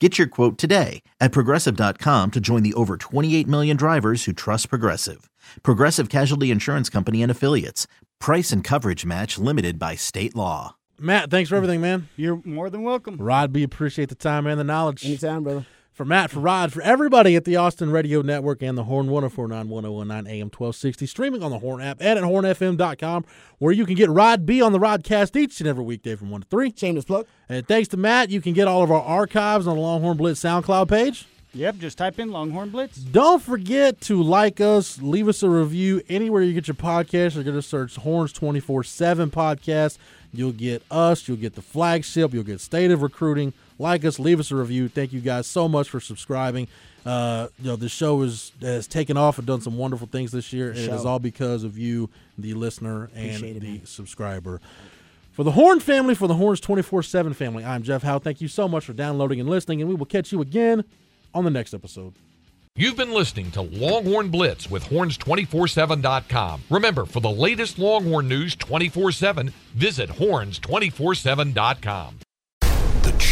Get your quote today at Progressive.com to join the over 28 million drivers who trust Progressive. Progressive Casualty Insurance Company and Affiliates. Price and coverage match limited by state law. Matt, thanks for everything, man. You're more than welcome. Rod, we appreciate the time and the knowledge. Anytime, brother. For Matt, for Rod, for everybody at the Austin Radio Network and the Horn 104.9, 101.9 AM 1260, streaming on the Horn app and at hornfm.com, where you can get Rod B on the Rodcast each and every weekday from 1 to 3. Shameless plug. And thanks to Matt, you can get all of our archives on the Longhorn Blitz SoundCloud page. Yep, just type in Longhorn Blitz. Don't forget to like us, leave us a review anywhere you get your podcast. You're going to search Horns247 Podcast. You'll get us, you'll get the flagship, you'll get State of Recruiting. Like us, leave us a review. Thank you guys so much for subscribing. This show has taken off and done some wonderful things this year, and it is all because of you, the listener, and the subscriber. For the Horn family, for the Horns 24/7 family, I'm Jeff Howe. Thank you so much for downloading and listening, and we will catch you again on the next episode. You've been listening to Longhorn Blitz with horns247.com. Remember, for the latest Longhorn news 24/7, visit horns247.com. The